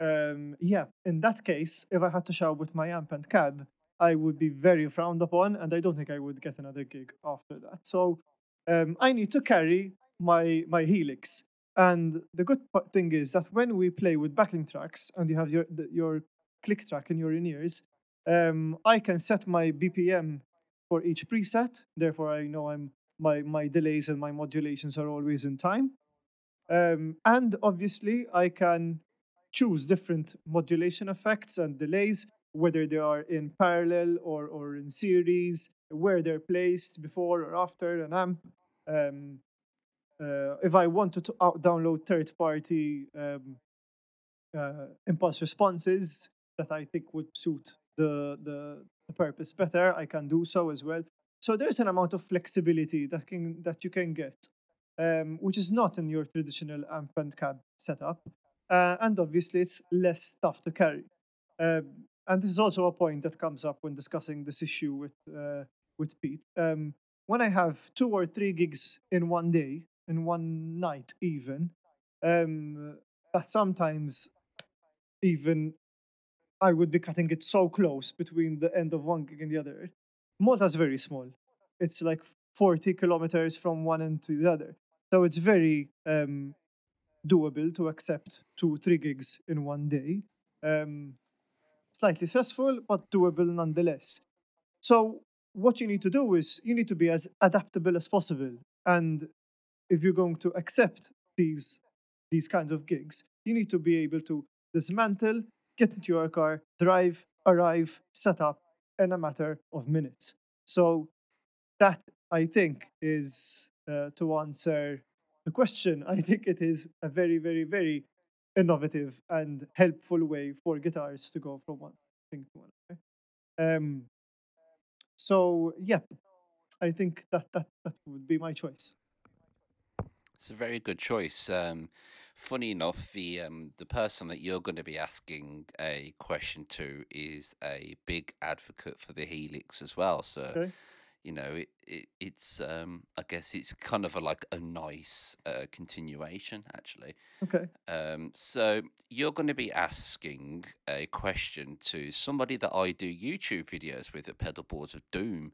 yeah, in that case, if I had to shout with my amp and cab, I would be very frowned upon, and I don't think I would get another gig after that. So, I need to carry my helix. And the good thing is that when we play with backing tracks and you have your click track in your in-ears, I can set my BPM for each preset. Therefore, I know my delays and my modulations are always in time. And obviously, I can choose different modulation effects and delays, whether they are in parallel or in series, where they're placed before or after an amp. If I wanted to download third-party impulse responses that I think would suit the purpose better, I can do so as well. So there's an amount of flexibility that you can get, which is not in your traditional amp and cab setup, and obviously it's less stuff to carry. And this is also a point that comes up when discussing this issue with Pete. When I have 2 or 3 gigs in one day, in one night even, that sometimes even I would be cutting it so close between the end of one gig and the other. Malta's very small. It's like 40 kilometers from one end to the other. So it's very doable to accept 2-3 gigs in one day. Slightly stressful, but doable nonetheless. So what you need to do is you need to be as adaptable as possible. And if you're going to accept these kinds of gigs, you need to be able to dismantle, get into your car, drive, arrive, set up in a matter of minutes. So that, I think, is to answer the question. I think it is a very, very, very innovative and helpful way for guitarists to go from one thing to another. So, yeah, I think that would be my choice. It's a very good choice. Funny enough, the person that you're going to be asking a question to is a big advocate for the Helix as well. So, okay. You know, it's I guess it's kind of a nice continuation, actually. Okay. So you're going to be asking a question to somebody that I do YouTube videos with at Pedalboards of Doom.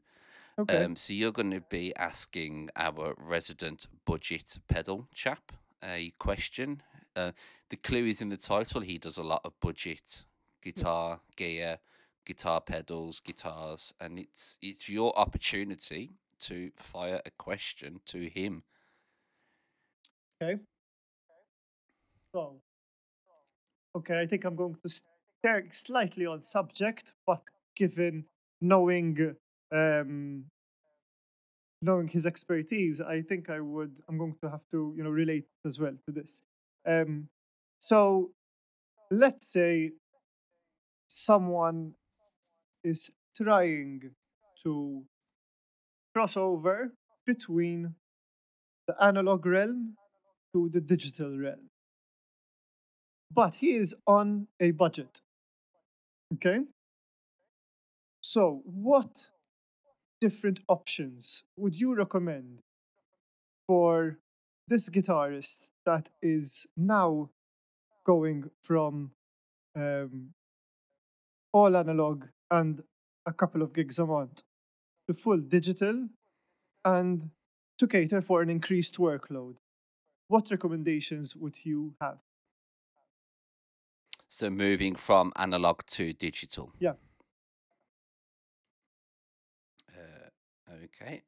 Okay. So you're going to be asking our resident budget pedal chap a question. The clue is in the title. He does a lot of budget guitar gear, guitar pedals, guitars, and it's your opportunity to fire a question to him. Okay. So, okay, I think I'm going to stay slightly on subject, but given knowing his expertise, I think I'm going to have to, relate as well to this. So let's say someone is trying to cross over between the analog realm to the digital realm, but he is on a budget. Okay, so what different options would you recommend for this guitarist that is now going from all analog and a couple of gigs a month to full digital, and to cater for an increased workload? What recommendations would you have? So moving from analog to digital. Yeah. Okay.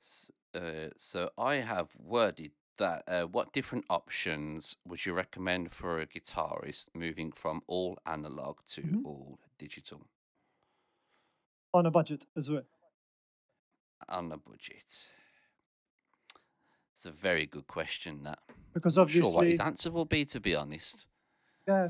So I have worded that. What different options would you recommend for a guitarist moving from all analog to all digital? On a budget as well. On a budget. It's a very good question, that. Because obviously, I'm not sure what his answer will be, to be honest. Yeah,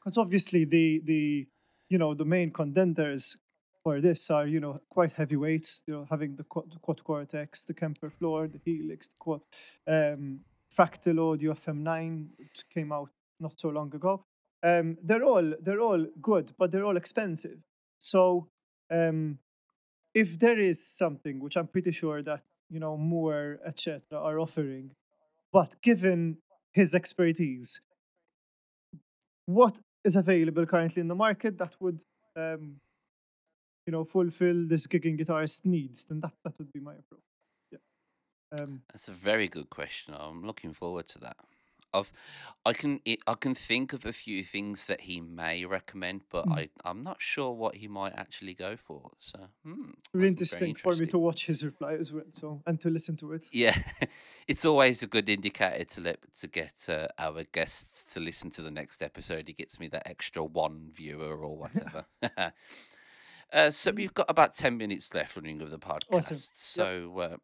because obviously the main contenders for this are quite heavyweights. Having the quad Cortex, the Kemper Floor, the Helix, the quad Fractal Audio FM9, which came out not so long ago. They're all good, but they're all expensive. So if there is something which I'm pretty sure that Moore, etc., are offering, but given his expertise, what is available currently in the market that would fulfill this gigging guitarist needs, then that would be my approach. Yeah. That's a very good question. I'm looking forward to that. I can think of a few things that he may recommend, but I'm not sure what he might actually go for. So really interesting for me to watch his reply as well, and to listen to it. Yeah, it's always a good indicator to get our guests to listen to the next episode. It gets me that extra one viewer or whatever. So we've got about 10 minutes left running of the podcast. Awesome. So yep.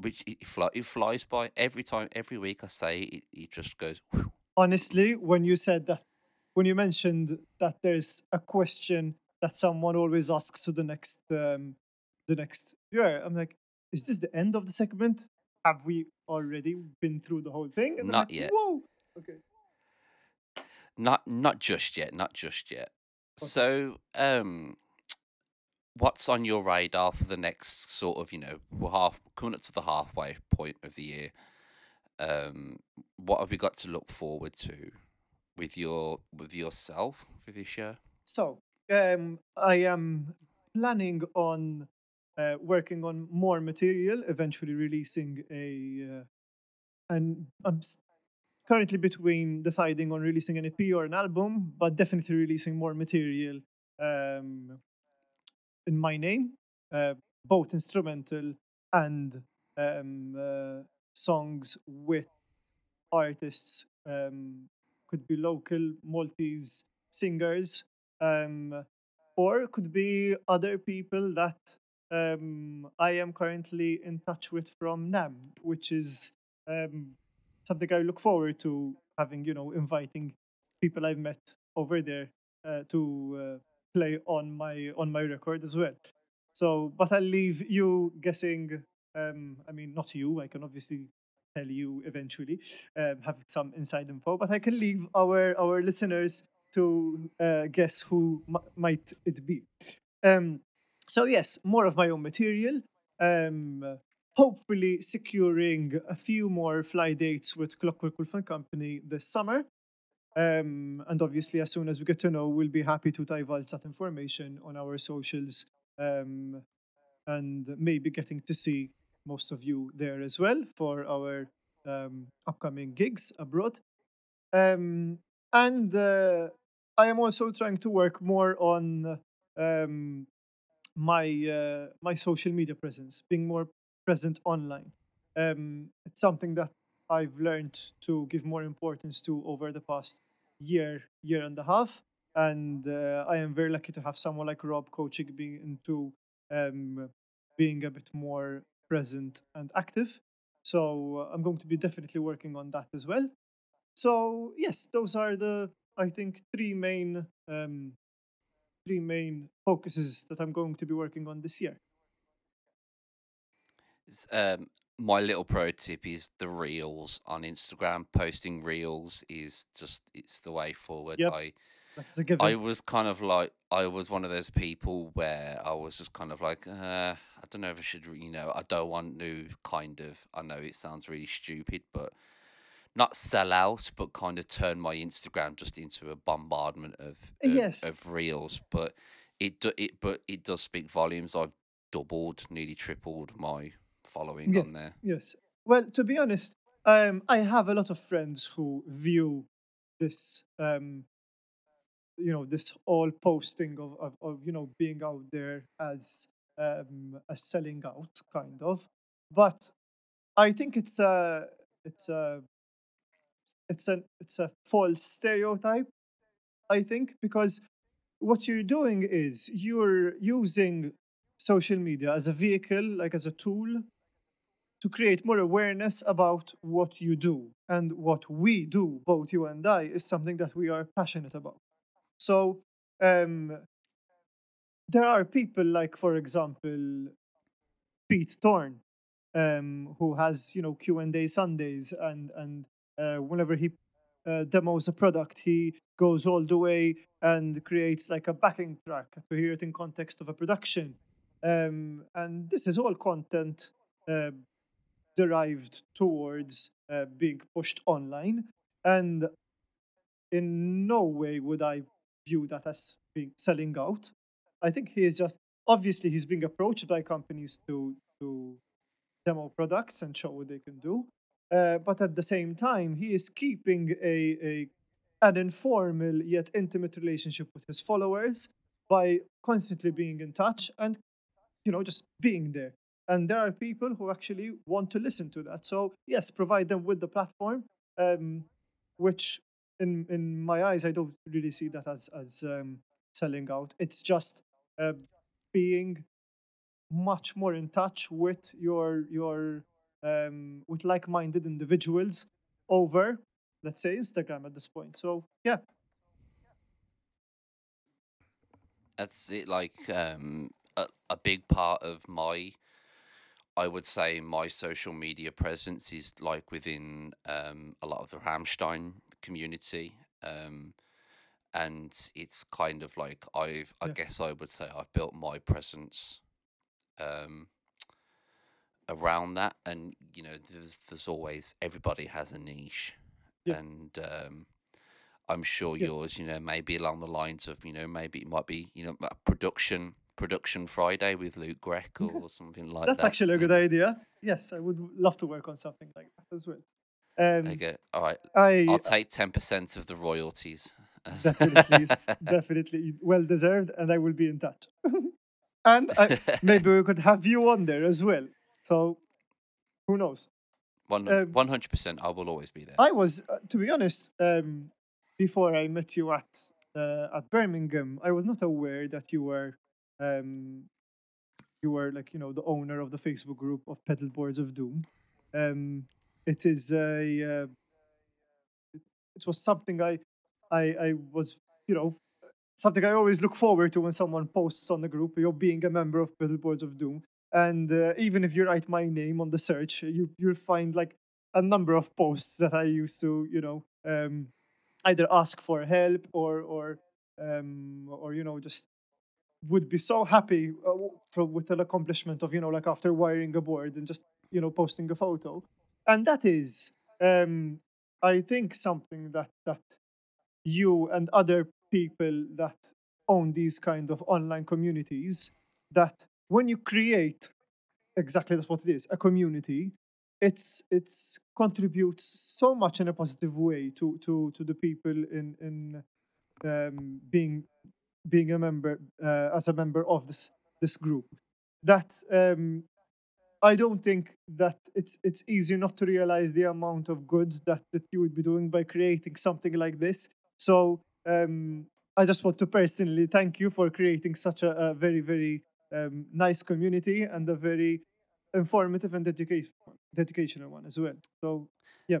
Which it flies by every time, every week. I say it just goes. Whew. Honestly, when you mentioned that there's a question that someone always asks to the next viewer, I'm like, is this the end of the segment? Have we already been through the whole thing? And not yet. Whoa! Okay. Not just yet. Okay. So what's on your radar for the next sort of, coming up to the halfway point of the year? What have we got to look forward to with yourself for this year? So, I am planning on working on more material, eventually releasing and I'm currently between deciding on releasing an EP or an album, but definitely releasing more material. In my name, both instrumental and songs with artists, could be local Maltese singers, or could be other people that I am currently in touch with from NAMM, which is something I look forward to having, inviting people I've met over there to play on my record as well. So, but I'll leave you guessing. Not you, I can obviously tell you eventually, have some inside info, but I can leave our listeners to guess who might it be. So yes, more of my own material, hopefully securing a few more fly dates with Clockwork Wolf & Company this summer. And obviously, as soon as we get to know, we'll be happy to divulge that information on our socials, and maybe getting to see most of you there as well for our upcoming gigs abroad. And I am also trying to work more on my social media presence, being more present online. It's something that I've learned to give more importance to over the past year and a half. And I am very lucky to have someone like Rob coaching me into being a bit more present and active. So I'm going to be definitely working on that as well. So yes, those are the, I think, three main focuses that I'm going to be working on this year. My little pro tip is the reels on Instagram. Posting reels is just, it's the way forward. Yep. That's a given. I was kind of like, I was one of those people where I was just kind of like, I don't know if I should, you know, I don't want to kind of, I know it sounds really stupid, but not sell out, but kind of turn my Instagram just into a bombardment of reels. But it does speak volumes. I've doubled, nearly tripled my following on there. Yes. Well, to be honest, I have a lot of friends who view this, this all posting of being out there as selling out, kind of. But I think it's a false stereotype, I think, because what you're doing is you're using social media as a vehicle, like as a tool, to create more awareness about what you do. And what we do, both you and I, is something that we are passionate about. So there are people like, for example, Pete Thorne, who has, Q&A Sundays, and whenever he demos a product, he goes all the way and creates like a backing track to hear it in context of a production. And this is all content derived towards being pushed online. And in no way would I view that as being selling out. I think he is just, obviously he's being approached by companies to demo products and show what they can do. But at the same time, he is keeping an informal yet intimate relationship with his followers by constantly being in touch and, just being there. And there are people who actually want to listen to that. So yes, provide them with the platform, which in my eyes, I don't really see that as selling out. It's just being much more in touch with your with like-minded individuals over, let's say, Instagram at this point. So yeah, that's it. Like a big part of my social media presence is like within a lot of the Rammstein community, and it's kind of like I guess I would say I've built my presence around that, and there's always, everybody has a niche, and I'm sure yours, maybe along the lines of, maybe it might be, Production Friday with Luke Grech or something like that. That's actually a good idea. Yes, I would love to work on something like that as well. There you go. All right. I'll take 10% of the royalties. Definitely. Well deserved, and I will be in touch. And maybe we could have you on there as well. So who knows? 100%, I will always be there. I was, to be honest, before I met you at Birmingham, I was not aware that you were the owner of the Facebook group of Pedalboards of Doom. It is a it was something I was, something I always look forward to when someone posts on the group, you're being a member of Pedalboards of Doom. And even if you write my name on the search, you'll find like a number of posts that I used to, either ask for help or just would be so happy with an accomplishment of, like after wiring a board and just, posting a photo. And that is, I think, something that you and other people that own these kind of online communities, that when you create, exactly that's what it is, a community, it's contributes so much in a positive way to the people in being a member as a member of this group, that I don't think that it's easy not to realize the amount of good that you would be doing by creating something like this. So I just want to personally thank you for creating such a very, very nice community and a very informative and educational one as well. So, yeah.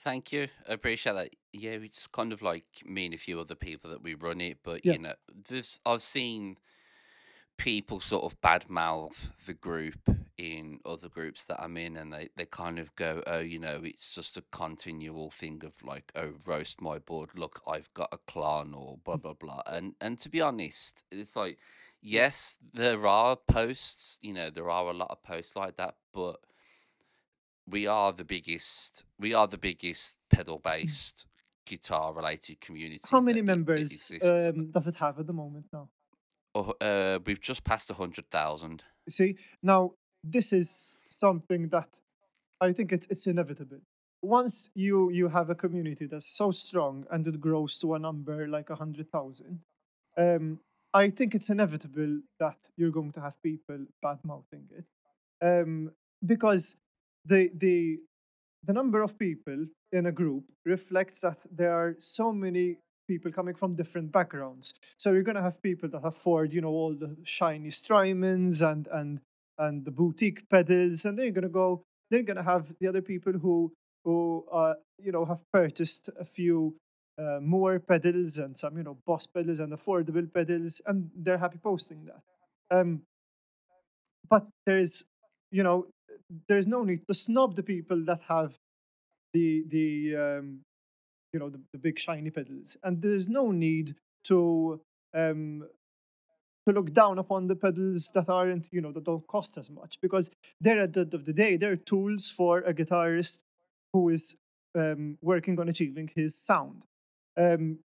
Thank you. I appreciate that. Yeah, it's kind of like me and a few other people that we run it, but, yeah. You know, this I've seen people sort of badmouth the group in other groups that I'm in, and they kind of go, oh, you know, it's just a continual thing of like, oh, roast my board, look, I've got a clan or blah, blah, blah. And to be honest, it's like, yes, there are posts, you know, there are a lot of posts like that, but we are the biggest pedal-based guitar-related community. How many members does it have at the moment now? We've just passed 100,000. See, now this is something that I think it's inevitable. Once you have a community that's so strong and it grows to a number like 100,000, I think it's inevitable that you're going to have people bad-mouthing it, because the number of people in a group reflects that there are so many people coming from different backgrounds. So you're going to have people that afford, you know, all the shiny Strymons and the boutique pedals, and they're going to have the other people who you know, have purchased a few more pedals and some, you know, Boss pedals and affordable pedals, and they're happy posting that. But there's no need to snob the people that have the big shiny pedals, and there's no need to look down upon the pedals that aren't, you know, that don't cost as much, because they're, at the end of the day, they're tools for a guitarist who is working on achieving his sound.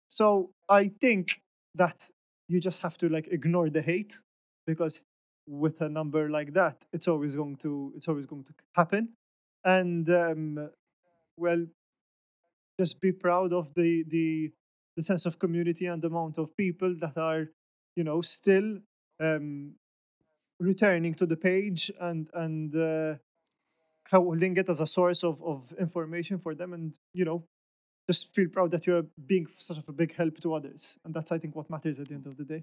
So I think that you just have to like ignore the hate, because with a number like that, it's always going to happen, and well. Just be proud of the sense of community and the amount of people that are, you know, still returning to the page and holding it as a source of information for them. And, you know, just feel proud that you're being such a big help to others. And that's, I think, what matters at the end of the day.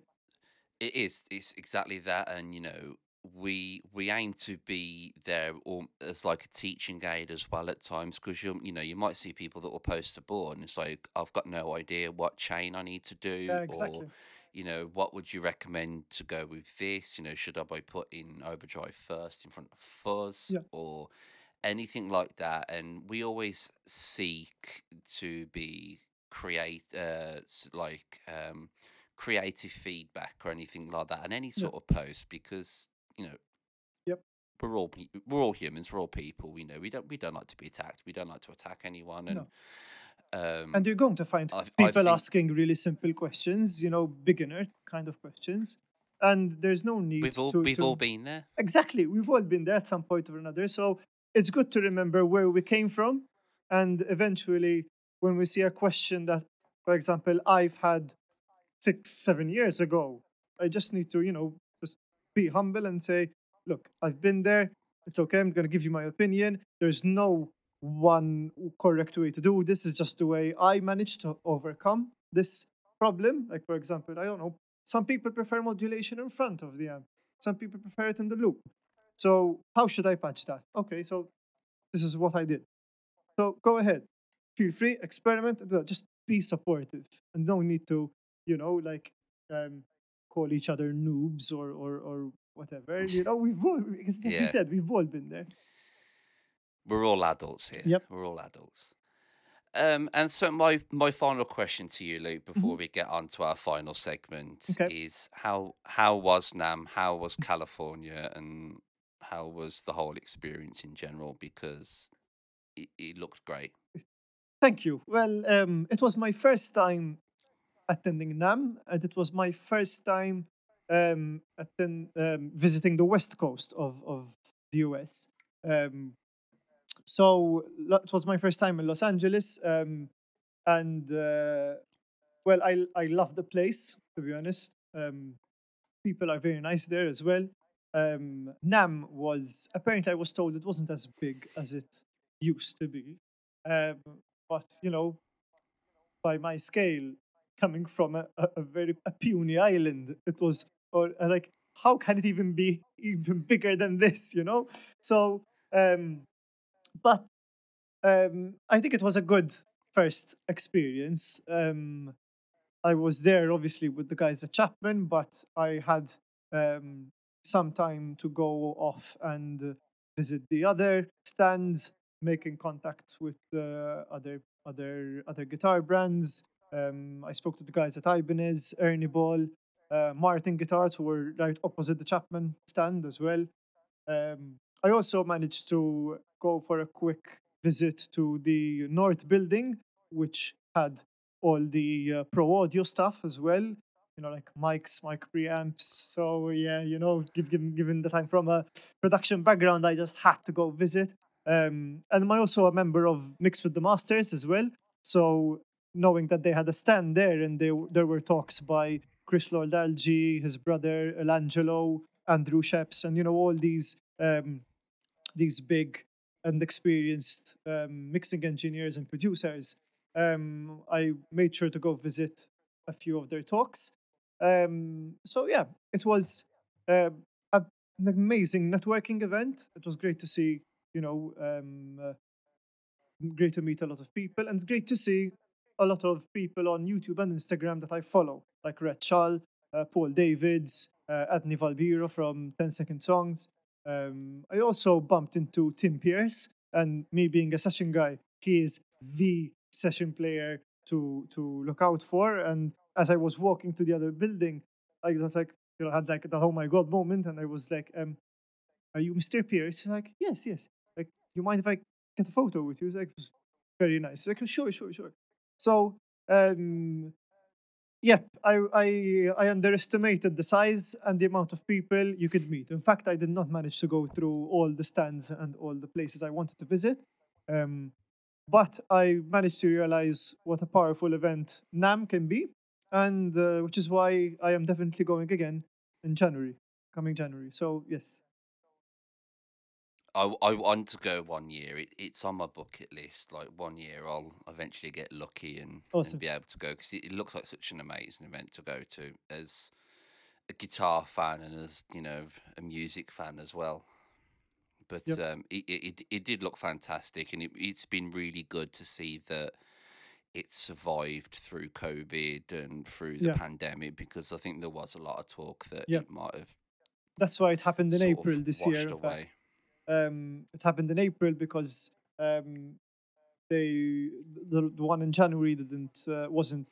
It is. It's exactly that. And, you know, we aim to be there as like a teaching aid as well at times, because you might see people that will post a board and it's like, I've got no idea what chain I need to do. Yeah, exactly. Or, you know, what would you recommend to go with this? You know, should I put in overdrive first in front of fuzz? Yeah. Or anything like that? And we always seek to be creative feedback or anything like that, and any sort of post, because you know, yep, we're all humans, we're all people. You know, we don't like to be attacked. We don't like to attack anyone. And and you're going to find people asking really simple questions. You know, beginner kind of questions. And there's no need. We've all been there. Exactly, we've all been there at some point or another. So it's good to remember where we came from, and eventually, when we see a question that, for example, I've had 6-7 years ago, I just need to, you know, be humble and say, look, I've been there. It's okay. I'm going to give you my opinion. There's no one correct way to do this. Is just the way I managed to overcome this problem. Like, for example, I don't know, some people prefer modulation in front of the amp. Some people prefer it in the loop. So how should I patch that? Okay, so this is what I did. So go ahead. Feel free, experiment. Just be supportive and don't need to, you know, like, call each other noobs or whatever. You know, we've all, as you said, we've all been there. We're all adults here. Yep. We're all adults. And so my final question to you, Luke, before we get on to our final segment, is how was NAMM? How was California? And how was the whole experience in general? Because it looked great. Thank you. Well, it was my first time attending NAMM, and it was my first time visiting the west coast of the US. So it was my first time in Los Angeles, and I love the place, to be honest. People are very nice there as well. NAMM was, apparently I was told it wasn't as big as it used to be. But, you know, by my scale, coming from a very puny island, it was, or like, how can it even be even bigger than this, you know? So, but I think it was a good first experience. I was there, obviously, with the guys at Chapman, but I had some time to go off and visit the other stands, making contacts with other guitar brands. I spoke to the guys at Ibanez, Ernie Ball, Martin Guitars, who were right opposite the Chapman stand as well. I also managed to go for a quick visit to the North Building, which had all the pro audio stuff as well, you know, like mics, mic preamps. So yeah, you know, given that I'm from a production background, I just had to go visit. And I'm also a member of Mix with the Masters as well. So knowing that they had a stand there, and there were talks by Chris Lord Algie, his brother, Elangelo, Andrew Sheps, and, you know, all these big and experienced mixing engineers and producers. I made sure to go visit a few of their talks. So yeah, it was an amazing networking event. It was great to see, you know, great to meet a lot of people, and great to see a lot of people on YouTube and Instagram that I follow, like Red Schall, Paul Davids, Adni Valbiro from 10 Second Songs. I also bumped into Tim Pierce, and me being a session guy, he is the session player to look out for. And as I was walking to the other building, I was like, you know, I had like the oh my god moment, and I was like, are you Mr. Pierce? He's like, yes. Like, you mind if I get a photo with you? He's like, very nice. He's like, sure. So, I underestimated the size and the amount of people you could meet. In fact, I did not manage to go through all the stands and all the places I wanted to visit. But I managed to realize what a powerful event NAMM can be, and which is why I am definitely going again in January, coming January. So, yes. I want to go one year. It's on my bucket list. Like, one year I'll eventually get lucky and, awesome, and be able to go, because it looks like such an amazing event to go to as a guitar fan and as, you know, a music fan as well. But yep. It did look fantastic, and it's been really good to see that it survived through COVID and through the pandemic, because I think there was a lot of talk that it might have. That's why it happened in April this year. Away. It happened in April because the one in January wasn't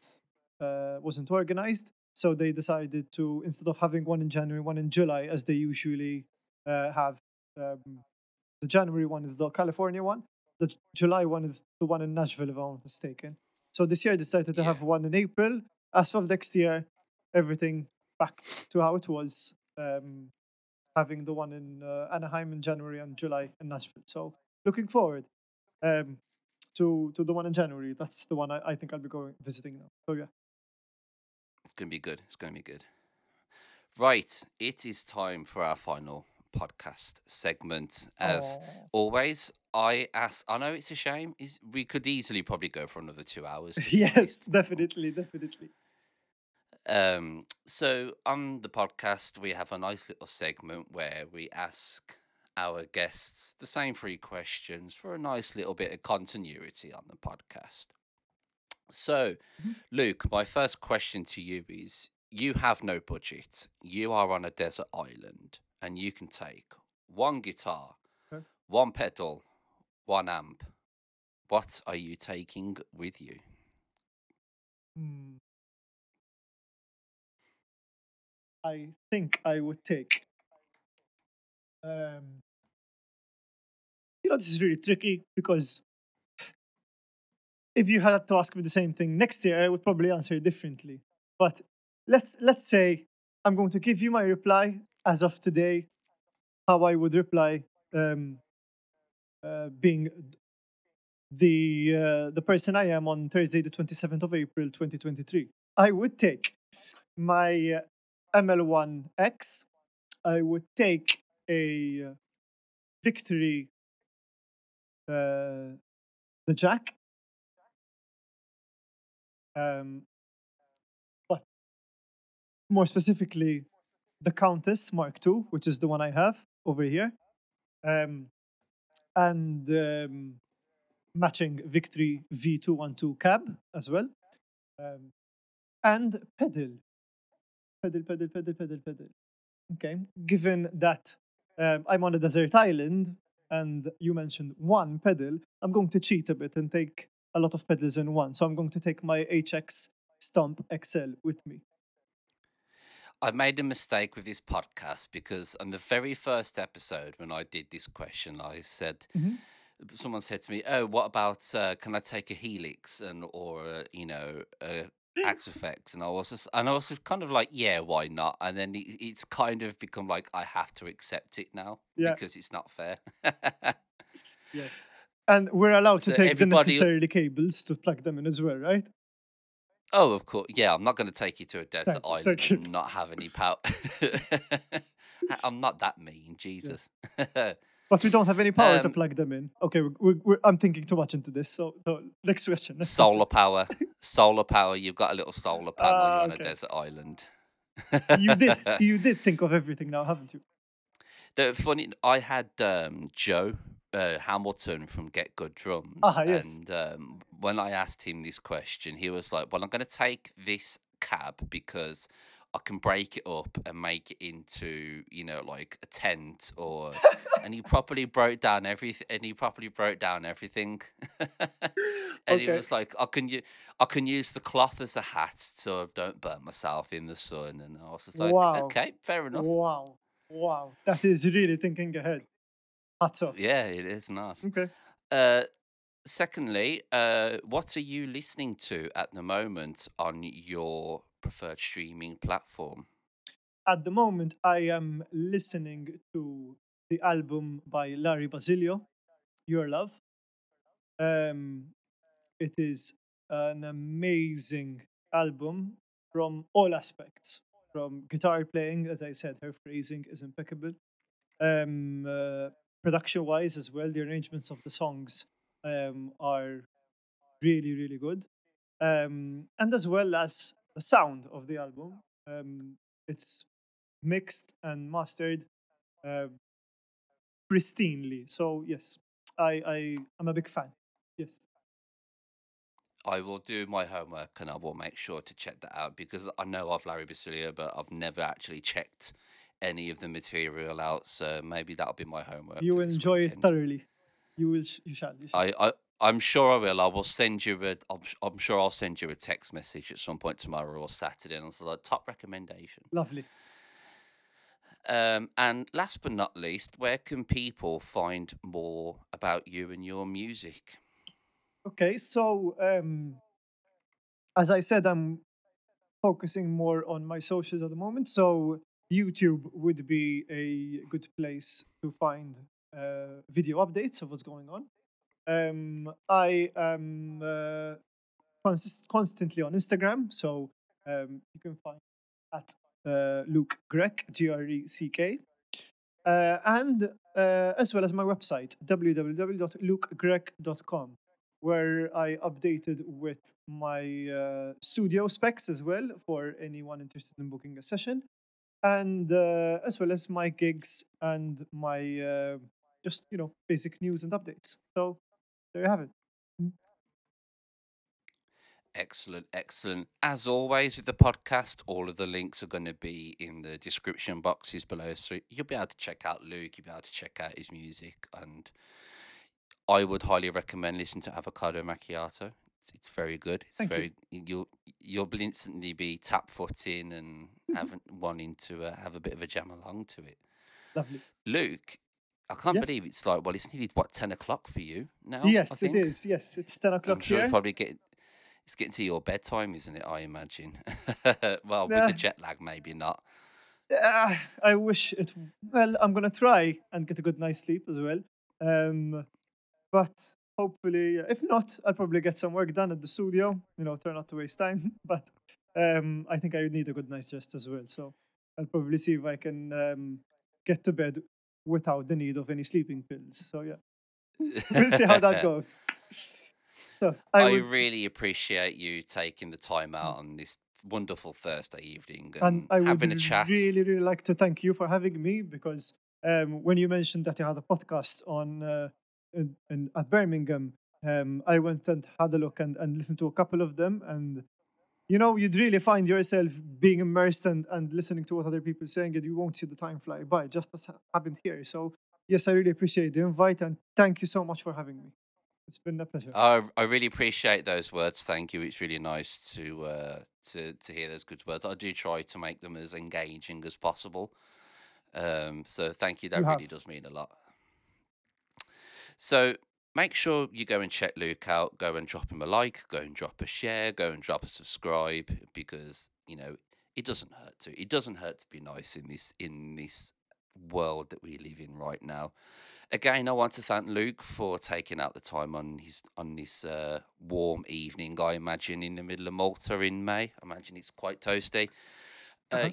organized, so they decided to, instead of having one in January, one in July, as they usually have. The January one is the California one, the July one is the one in Nashville, if I'm not mistaken. So this year I decided to have one in April. As of next year, everything back to how it was. Having the one in Anaheim in January and July in Nashville. So looking forward to the one in January. That's the one I think I'll be visiting now. So yeah. It's going to be good. Right. It is time for our final podcast segment. As always, I ask, I know it's a shame. We could easily probably go for another 2 hours. Yes, definitely. So on the podcast, we have a nice little segment where we ask our guests the same 3 questions for a nice little bit of continuity on the podcast. So, Luke, my first question to you is, you have no budget. You are on a desert island, and you can take one guitar, one pedal, one amp. What are you taking with you? I think I would take, you know, this is really tricky, because if you had to ask me the same thing next year, I would probably answer it differently. But let's say I'm going to give you my reply as of today, how I would reply, being the person I am on Thursday, the 27th of April, 2023. I would take my ML1X, I would take a Victory, the Jack. But more specifically, the Countess Mark II, which is the one I have over here. And matching Victory V212 cab as well. And pedal. Pedal. Okay, given that I'm on a desert island and you mentioned one pedal, I'm going to cheat a bit and take a lot of pedals in one. So I'm going to take my HX Stomp XL with me. I made a mistake with this podcast because on the very first episode when I did this question, I said, someone said to me, oh, what about, can I take a Helix or Axe Effects? And I was just kind of like, yeah, why not? And then it's kind of become like, I have to accept it now because it's not fair. Yeah. And we're allowed to take the necessary cables to plug them in as well, right? Oh, of course. Yeah, I'm not going to take you to a desert island and not have any power. I'm not that mean, Jesus. Yeah. But we don't have any power to plug them in. Okay, I'm thinking too much into this. So next question. Solar power. Solar power. You've got a little solar panel on a desert island. You did think of everything now, haven't you? The funny, I had Joe Hamilton from Get Good Drums. Yes. And when I asked him this question, he was like, well, I'm going to take this cab because I can break it up and make it into, like a tent or, and he properly broke down everything. And he was like, I can use the cloth as a hat so I don't burn myself in the sun. And I was just like, okay, fair enough. Wow. That is really thinking ahead. Hats off. Yeah, it is enough. Okay. Secondly, what are you listening to at the moment on your preferred streaming platform? At the moment, I am listening to the album by Larry Bacilio, Your Love. It is an amazing album from all aspects. From guitar playing, as I said, her phrasing is impeccable. Production-wise as well, the arrangements of the songs are really, really good. And as well as the sound of the album, it's mixed and mastered pristinely. So yes, I am a big fan. Yes, I will do my homework and I will make sure to check that out because I know of Larry Bacilio, but I've never actually checked any of the material out. So maybe that'll be my homework. You will enjoy it thoroughly. You shall. I'm sure I will. I'm sure I'll send you a text message at some point tomorrow or Saturday, and it's like top recommendation. Lovely. And last but not least, where can people find more about you and your music? Okay, so as I said, I'm focusing more on my socials at the moment. So YouTube would be a good place to find video updates of what's going on. I am constantly on Instagram, so you can find at Luke Grech, G-R-E-C-K, and as well as my website, www.lukegrech.com, where I updated with my studio specs as well for anyone interested in booking a session, and as well as my gigs and my just, basic news and updates. So there you have it. Excellent. As always with the podcast, all of the links are going to be in the description boxes below. So you'll be able to check out Luke, you'll be able to check out his music. And I would highly recommend listening to Avocado Macchiato. It's very good. It's You'll instantly be tap-footing and wanting to have a bit of a jam along to it. Lovely. Luke, I can't believe it's like, it's nearly, 10 o'clock for you now? Yes, it is. Yes, it's 10 o'clock I'm sure here. It's getting to your bedtime, isn't it, I imagine? With the jet lag, maybe not. I wish it... Well, I'm going to try and get a good night's sleep as well. But hopefully, if not, I'll probably get some work done at the studio. Try not to waste time. But I think I would need a good night's rest as well. So I'll probably see if I can get to bed without the need of any sleeping pills. So yeah, we'll see how that goes. So, I really appreciate you taking the time out on this wonderful Thursday evening and having a chat. I would really, really like to thank you for having me, because when you mentioned that you had a podcast on at Birmingham, I went and had a look and listened to a couple of them, and you know, you'd really find yourself being immersed and listening to what other people are saying, and you won't see the time fly by, just as happened here. So yes, I really appreciate the invite, and thank you so much for having me. It's been a pleasure. I really appreciate those words. Thank you. It's really nice to hear those good words. I do try to make them as engaging as possible. So thank you. That really does mean a lot. So make sure you go and check Luke out. Go and drop him a like. Go and drop a share. Go and drop a subscribe, because you know it doesn't hurt to. It doesn't hurt to be nice in this world that we live in right now. Again, I want to thank Luke for taking out the time on this warm evening, I imagine, in the middle of Malta in May. I imagine it's quite toasty.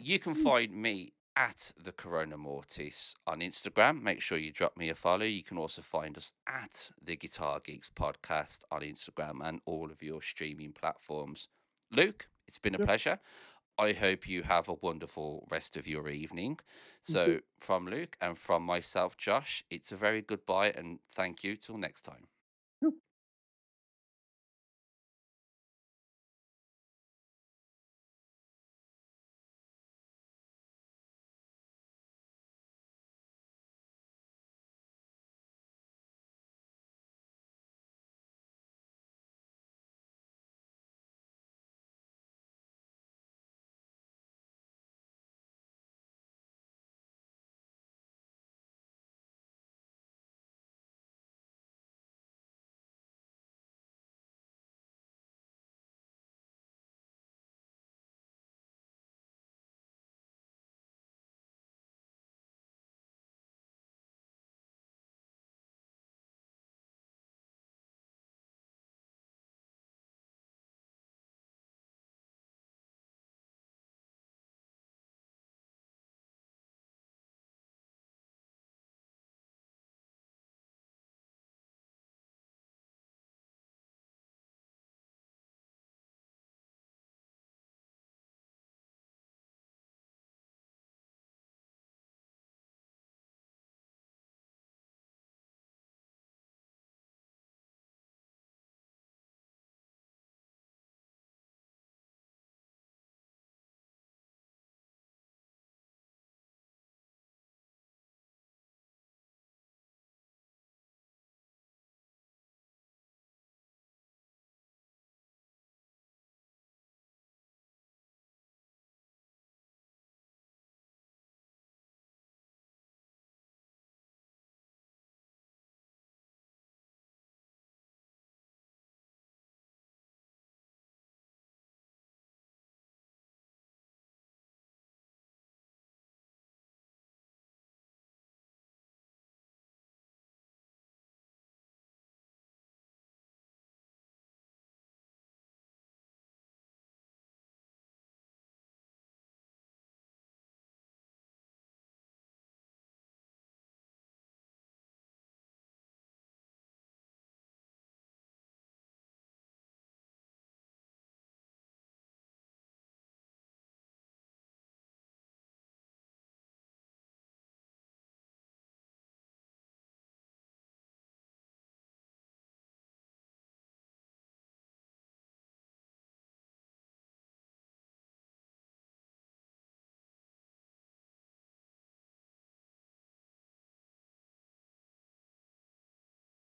You can find me at the Corona Mortis on Instagram. Make sure you drop me a follow. You can also find us at the Guitar Geeks Podcast on Instagram and all of your streaming platforms. Luke, it's been a pleasure. I hope you have a wonderful rest of your evening. So from Luke and from myself, Josh, it's a very goodbye and thank you till next time.